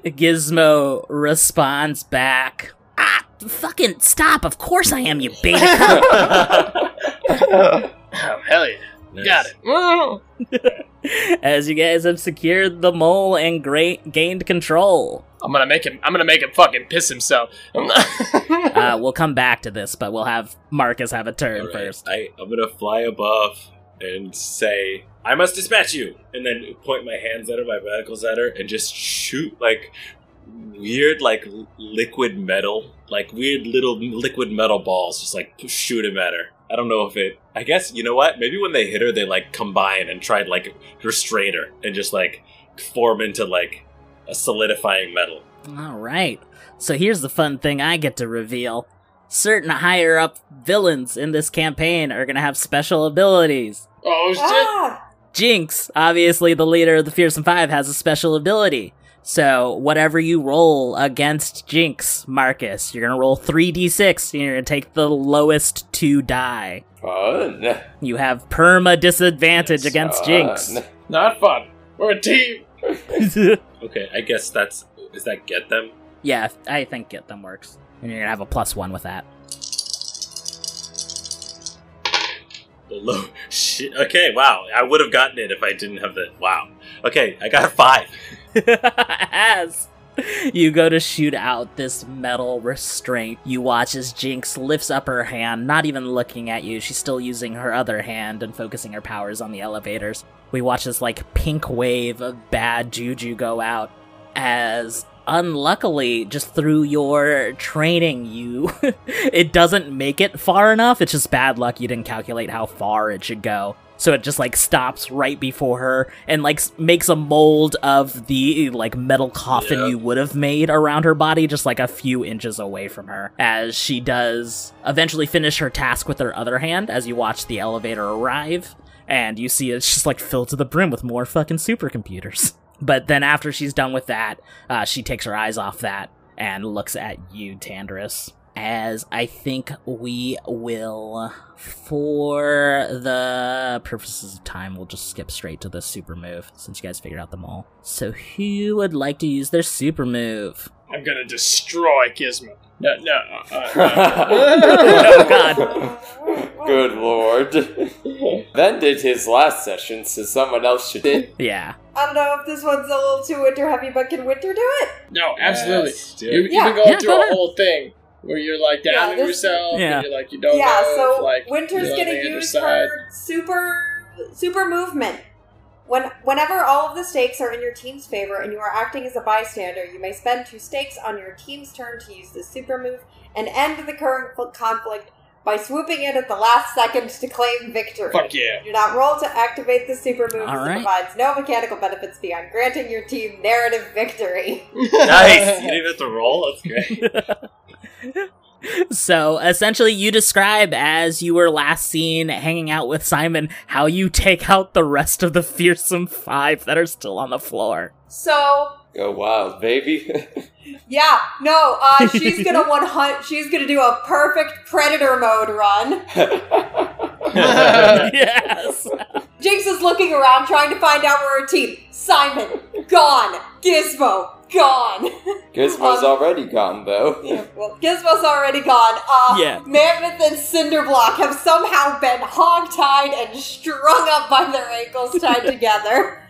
Gizmo responds back, fucking stop, of course I am, you beta. Hell yeah. Nice. Got it. As you guys have secured the mole and gained control. I'm gonna make him fucking piss himself. We'll come back to this, but we'll have Marcus have a turn first. I'm gonna fly above and say, I must dispatch you, and then point my hands at her, my radicals at her, and just shoot like weird like liquid metal, like weird little liquid metal balls, just like shoot him at her. I don't know if it... I guess, you know what? Maybe when they hit her, they, like, combine and try to, like, restrain her and just, like, form into, like, a solidifying metal. All right. So here's the fun thing I get to reveal. Certain higher-up villains in this campaign are going to have special abilities. Oh, shit! Ah! Jinx, obviously the leader of the Fearsome Five, has a special ability. So whatever you roll against Jinx, Marcus, you're going to roll 3d6, and you're going to take the lowest 2 die. Fun. You have perma disadvantage against Jinx. Not fun. We're a team. Okay, I guess that's... Is that get them? Yeah, I think get them works. And you're going to have a +1 with that. Shit. Okay, wow. I would have gotten it if I didn't have the... Wow. Okay, I got 5. As you go to shoot out this metal restraint, you watch as Jinx lifts up her hand, not even looking at you. She's still using her other hand and focusing her powers on the elevators. We watch this, like, pink wave of bad juju go out as, unluckily, just through your training, it doesn't make it far enough. It's just bad luck. You didn't calculate how far it should go. so it just like stops right before her and like makes a mold of the like metal coffin you would have made around her body just like a few inches away from her, as she does eventually finish her task with her other hand as you watch the elevator arrive and you see it's just like filled to the brim with more fucking supercomputers. But then after she's done with that, she takes her eyes off that and looks at you, Tandris, as I think we will, for the purposes of time, we'll just skip straight to the super move, since you guys figured out them all. So who would like to use their super move? I'm gonna destroy Gizmo. Oh, God. Good lord. Ben did his last session, so someone else should do. Yeah. I don't know if this one's a little too winter-heavy, but can winter do it? No, absolutely. Yes. You've been going through a whole thing where you're, like, down in yourself, and you're, like, you don't know. Yeah, so like, Winter's going to use her super movement. Whenever all of the stakes are in your team's favor and you are acting as a bystander, you may spend 2 stakes on your team's turn to use the super move and end the current conflict by swooping in at the last second to claim victory. Fuck yeah. Do not roll to activate the super move, as it provides no mechanical benefits beyond granting your team narrative victory. Nice! You didn't have to roll? That's great. So, essentially, you describe, as you were last seen hanging out with Simon, how you take out the rest of the Fearsome Five that are still on the floor. So... Oh, wow, baby. Yeah, no, she's gonna do a perfect Predator mode run. Yes! Jinx is looking around, trying to find out where her team. Simon, gone. Gizmo, gone. Gizmo's already gone, though. Yeah, well, Gizmo's already gone. Mammoth and Cinderblock have somehow been hog-tied and strung up by their ankles tied together.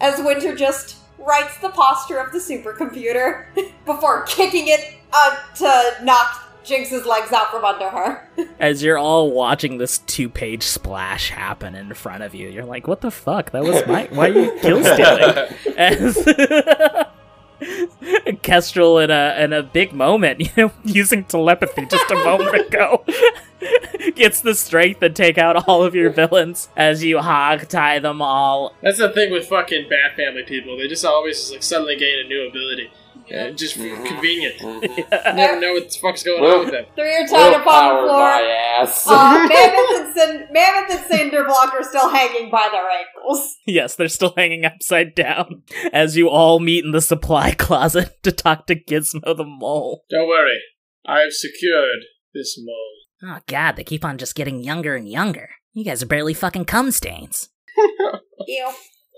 As Winter just writes the posture of the supercomputer before kicking it up to knock Jinx's legs out from under her. As you're all watching this 2-page splash happen in front of you, you're like, what the fuck? That was my... Why are you kill-stealing? Kestrel, in a big moment, using telepathy just a moment ago, gets the strength to take out all of your villains as you hog-tie them all. That's the thing with fucking Bat Family people. They just always like suddenly gain a new ability. Just convenient. You never know what the fuck's going on with them. 3 are tied up on the floor. Mammoth and Cinderblock are still hanging by their ankles. Yes, they're still hanging upside down as you all meet in the supply closet to talk to Gizmo the Mole. Don't worry. I have secured this mole. Oh god, they keep on just getting younger and younger. You guys are barely fucking cum stains. Ew.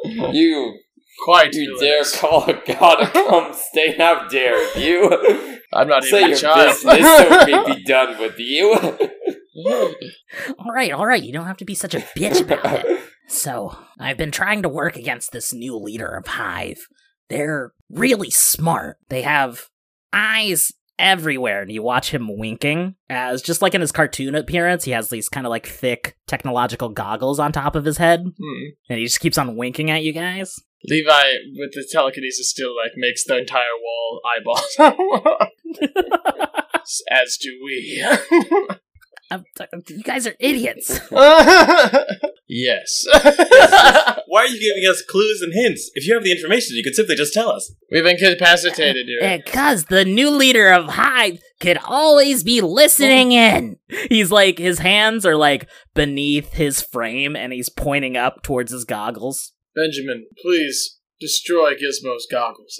You... Quite you dare call a god a cum stain? How dare you? I'm not even a child. Say your business so we can be done with you. All right. You don't have to be such a bitch about it. So, I've been trying to work against this new leader of Hive. They're really smart. They have eyes everywhere, and you watch him winking, as just like in his cartoon appearance, he has these kind of like thick technological goggles on top of his head, and he just keeps on winking at you guys. Levi, with the telekinesis, still, like, makes the entire wall eyeballs. As do we. You guys are idiots. Yes. Why are you giving us clues and hints? If you have the information, you could simply just tell us. We've been incapacitated here. Because the new leader of Hive could always be listening in. He's like, his hands are, like, beneath his frame, and he's pointing up towards his goggles. Benjamin, please destroy Gizmo's goggles.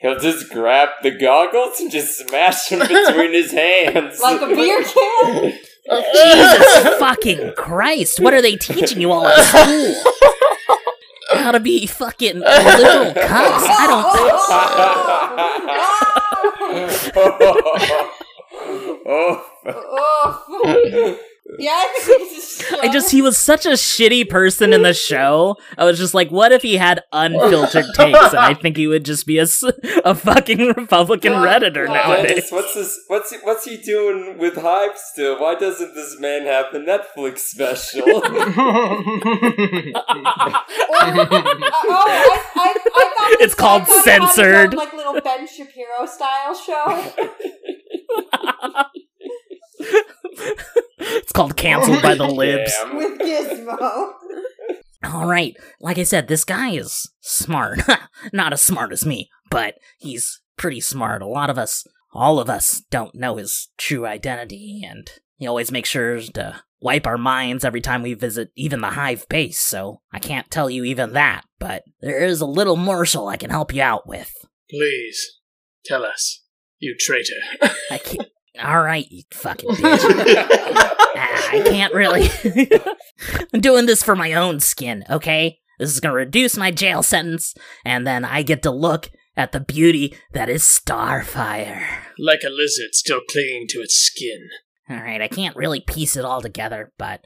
He'll just grab the goggles and just smash them between his hands. Like a beer can? Jesus fucking Christ, what are they teaching you all at school? How to be fucking little cubs? Oh. Yeah, he was such a shitty person in the show. I was just like, what if he had unfiltered takes? And I think he would just be a fucking Republican Redditor nowadays. What's he doing with Hive still? Why doesn't this man have the Netflix special? I thought it's called Censored. Like little Ben Shapiro style show. It's called Canceled by the Libs. With Gizmo. Alright, like I said, this guy is smart. Not as smart as me, but he's pretty smart. A lot of us, all of us, don't know his true identity, and he always makes sure to wipe our minds every time we visit even the Hive base, so I can't tell you even that, but there is a little morsel I can help you out with. Please, tell us, you traitor. I can't. Alright, you fucking bitch. I can't really. I'm doing this for my own skin, okay? This is gonna reduce my jail sentence, and then I get to look at the beauty that is Starfire. Like a lizard still clinging to its skin. Alright, I can't really piece it all together, but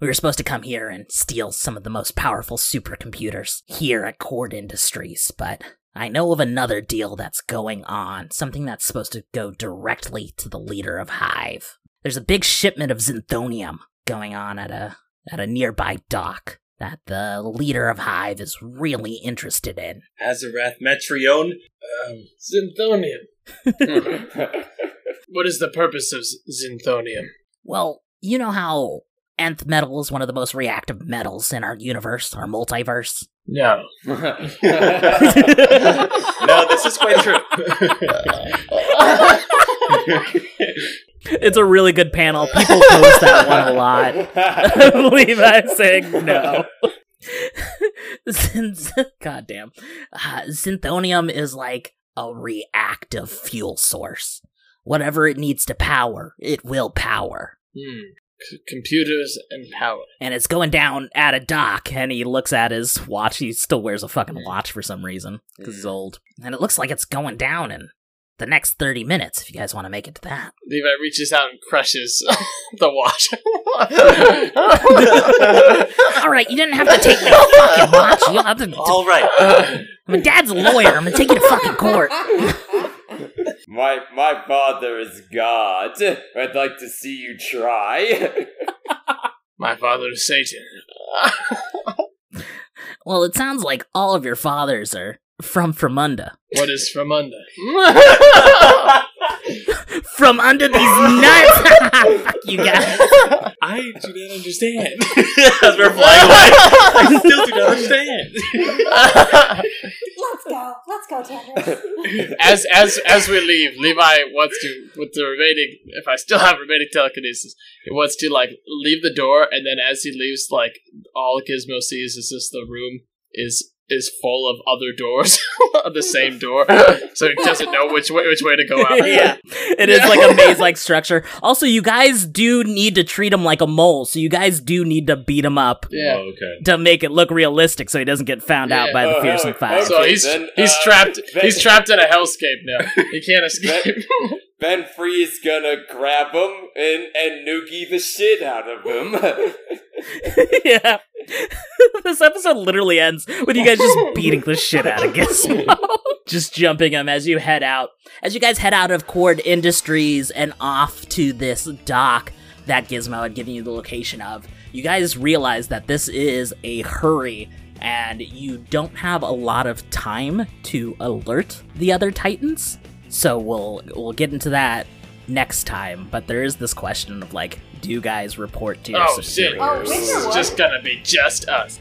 we were supposed to come here and steal some of the most powerful supercomputers here at Cord Industries, but I know of another deal that's going on, something that's supposed to go directly to the leader of Hive. There's a big shipment of Zinthonium going on at a nearby dock that the leader of Hive is really interested in. Azarath Metreon, Zinthonium. What is the purpose of Zinthonium? Well, you know how nth metal is one of the most reactive metals in our universe, our multiverse? No. No, this is quite true. It's a really good panel. People post that one a lot. I believe I'm saying no. Goddamn. Zinthonium is like a reactive fuel source. Whatever it needs to power, it will power. Computers and power. And it's going down at a dock, and he looks at his watch. He still wears a fucking watch for some reason, because he's old. And it looks like it's going down in the next 30 minutes, if you guys want to make it to that. Levi reaches out and crushes the watch. Alright, you didn't have to take my fucking watch. You have to... Alright. My dad's a lawyer. I'm gonna take you to fucking court. My father is God. I'd like to see you try. My father is Satan. Well, it sounds like all of your fathers are from Fromunda. What is Fromunda? From under these nuts! Fuck you guys. I do not understand. As we're flying away, I still do not understand. Let's go, Tanner. As we leave, Levi wants to, with the remaining, if I still have remaining telekinesis, he wants to, like, leave the door, and then as he leaves, like, all Gizmo sees is just the room is full of other doors on the same door, so he doesn't know which way to go out. Yeah, it is like a maze-like structure. Also, you guys do need to treat him like a mole, so you guys do need to beat him up. Yeah. Oh, okay. To make it look realistic, so he doesn't get found out by the Fearsome Five. Okay, so he's trapped. He's trapped in a hellscape now. He can't escape. Ben Free is gonna grab him and noogie the shit out of him. Yeah. This episode literally ends with you guys just beating the shit out of Gizmo. Just jumping him as you head out. As you guys head out of Cord Industries and off to this dock that Gizmo had given you the location of, you guys realize that this is a hurry and you don't have a lot of time to alert the other Titans. So we'll get into that next time, but there is this question of, like, do you guys report to your superiors? Oh, shit. It's just gonna be just us.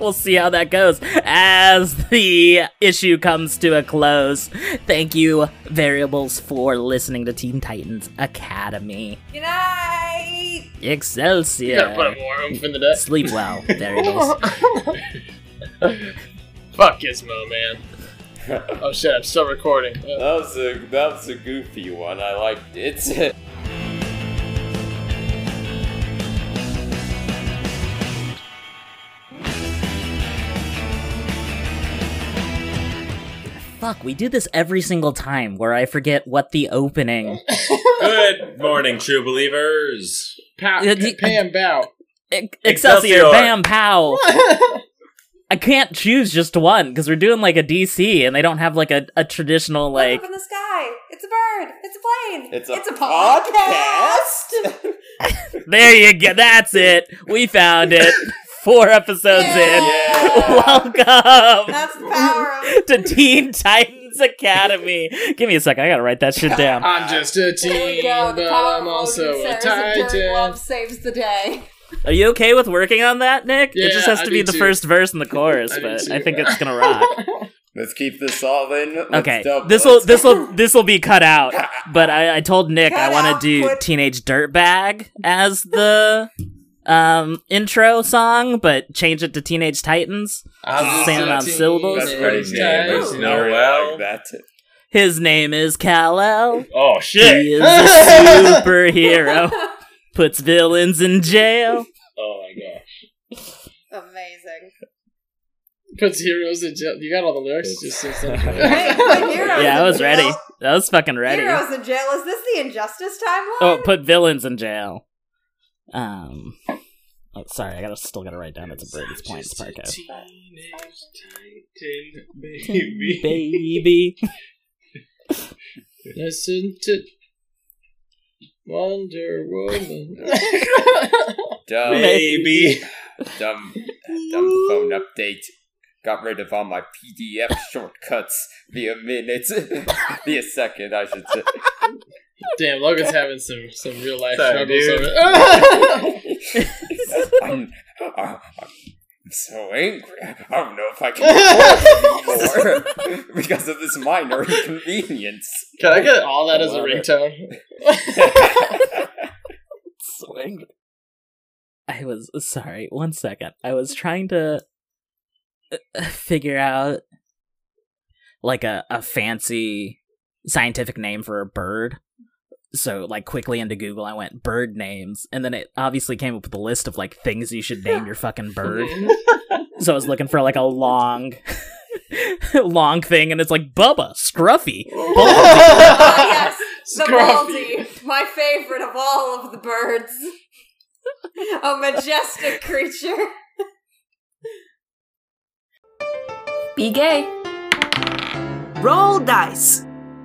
We'll see how that goes as the issue comes to a close. Thank you, Variables, for listening to Teen Titans Academy. Good night! Excelsior! You gotta put a more oomph in the deck. Sleep well, Variables. Fuck Gizmo, man. Oh shit, I'm still recording. That was a goofy one. I liked it. Fuck, we do this every single time where I forget what the opening. Good morning, true believers. Pam bow. Excelsior, bam pow. I can't choose just one, because we're doing, like, a DC, and they don't have, like, a traditional, like... Look up in the sky! It's a bird! It's a plane! It's a podcast! There you go! That's it! We found it! 4 episodes in! Welcome! That's the power to Teen Titans Academy! Give me a second, I gotta write that shit down. I'm just a teen, but I'm also a Titan! Love saves the day. Are you okay with working on that, Nick? Yeah, it just has to be the first verse and the chorus, but I think it's gonna rock. Let's keep this solving. Okay, this will be cut out. But I told Nick I want to do Teenage Dirtbag as the intro song, but change it to Teenage Titans. Stand on syllables. That's pretty good. Well, that's it. His name is Kal-El. Oh shit! He is a superhero. Puts villains in jail. Oh my gosh! Amazing. Puts heroes in jail. You got all the lyrics. Just yeah, I was ready. I was fucking ready. Heroes in jail. Is this the Injustice timeline? Oh, put villains in jail. Oh, sorry, I still gotta write down. It's a Brady's point. It's Parko. Teenage Titan, baby, baby. Listen to Wonder Woman. Dumb baby. Dumb phone update. Got rid of all my PDF shortcutes via minutes. Via second, I should say. Damn, Logan's having some real life struggles over it. I'm so angry. I don't know if I can afford anymore because of this minor inconvenience. Can I get all that as a ringtone? So angry. I was sorry. 1 second. I was trying to figure out like a fancy scientific name for a bird. So, like, quickly into Google, I went bird names, and then it obviously came up with a list of, like, things you should name your fucking bird. So I was looking for, like, a long thing, and it's like, Bubba, Scruffy. Yes, the Baldy, my favorite of all of the birds. A majestic creature. Be gay. Roll dice.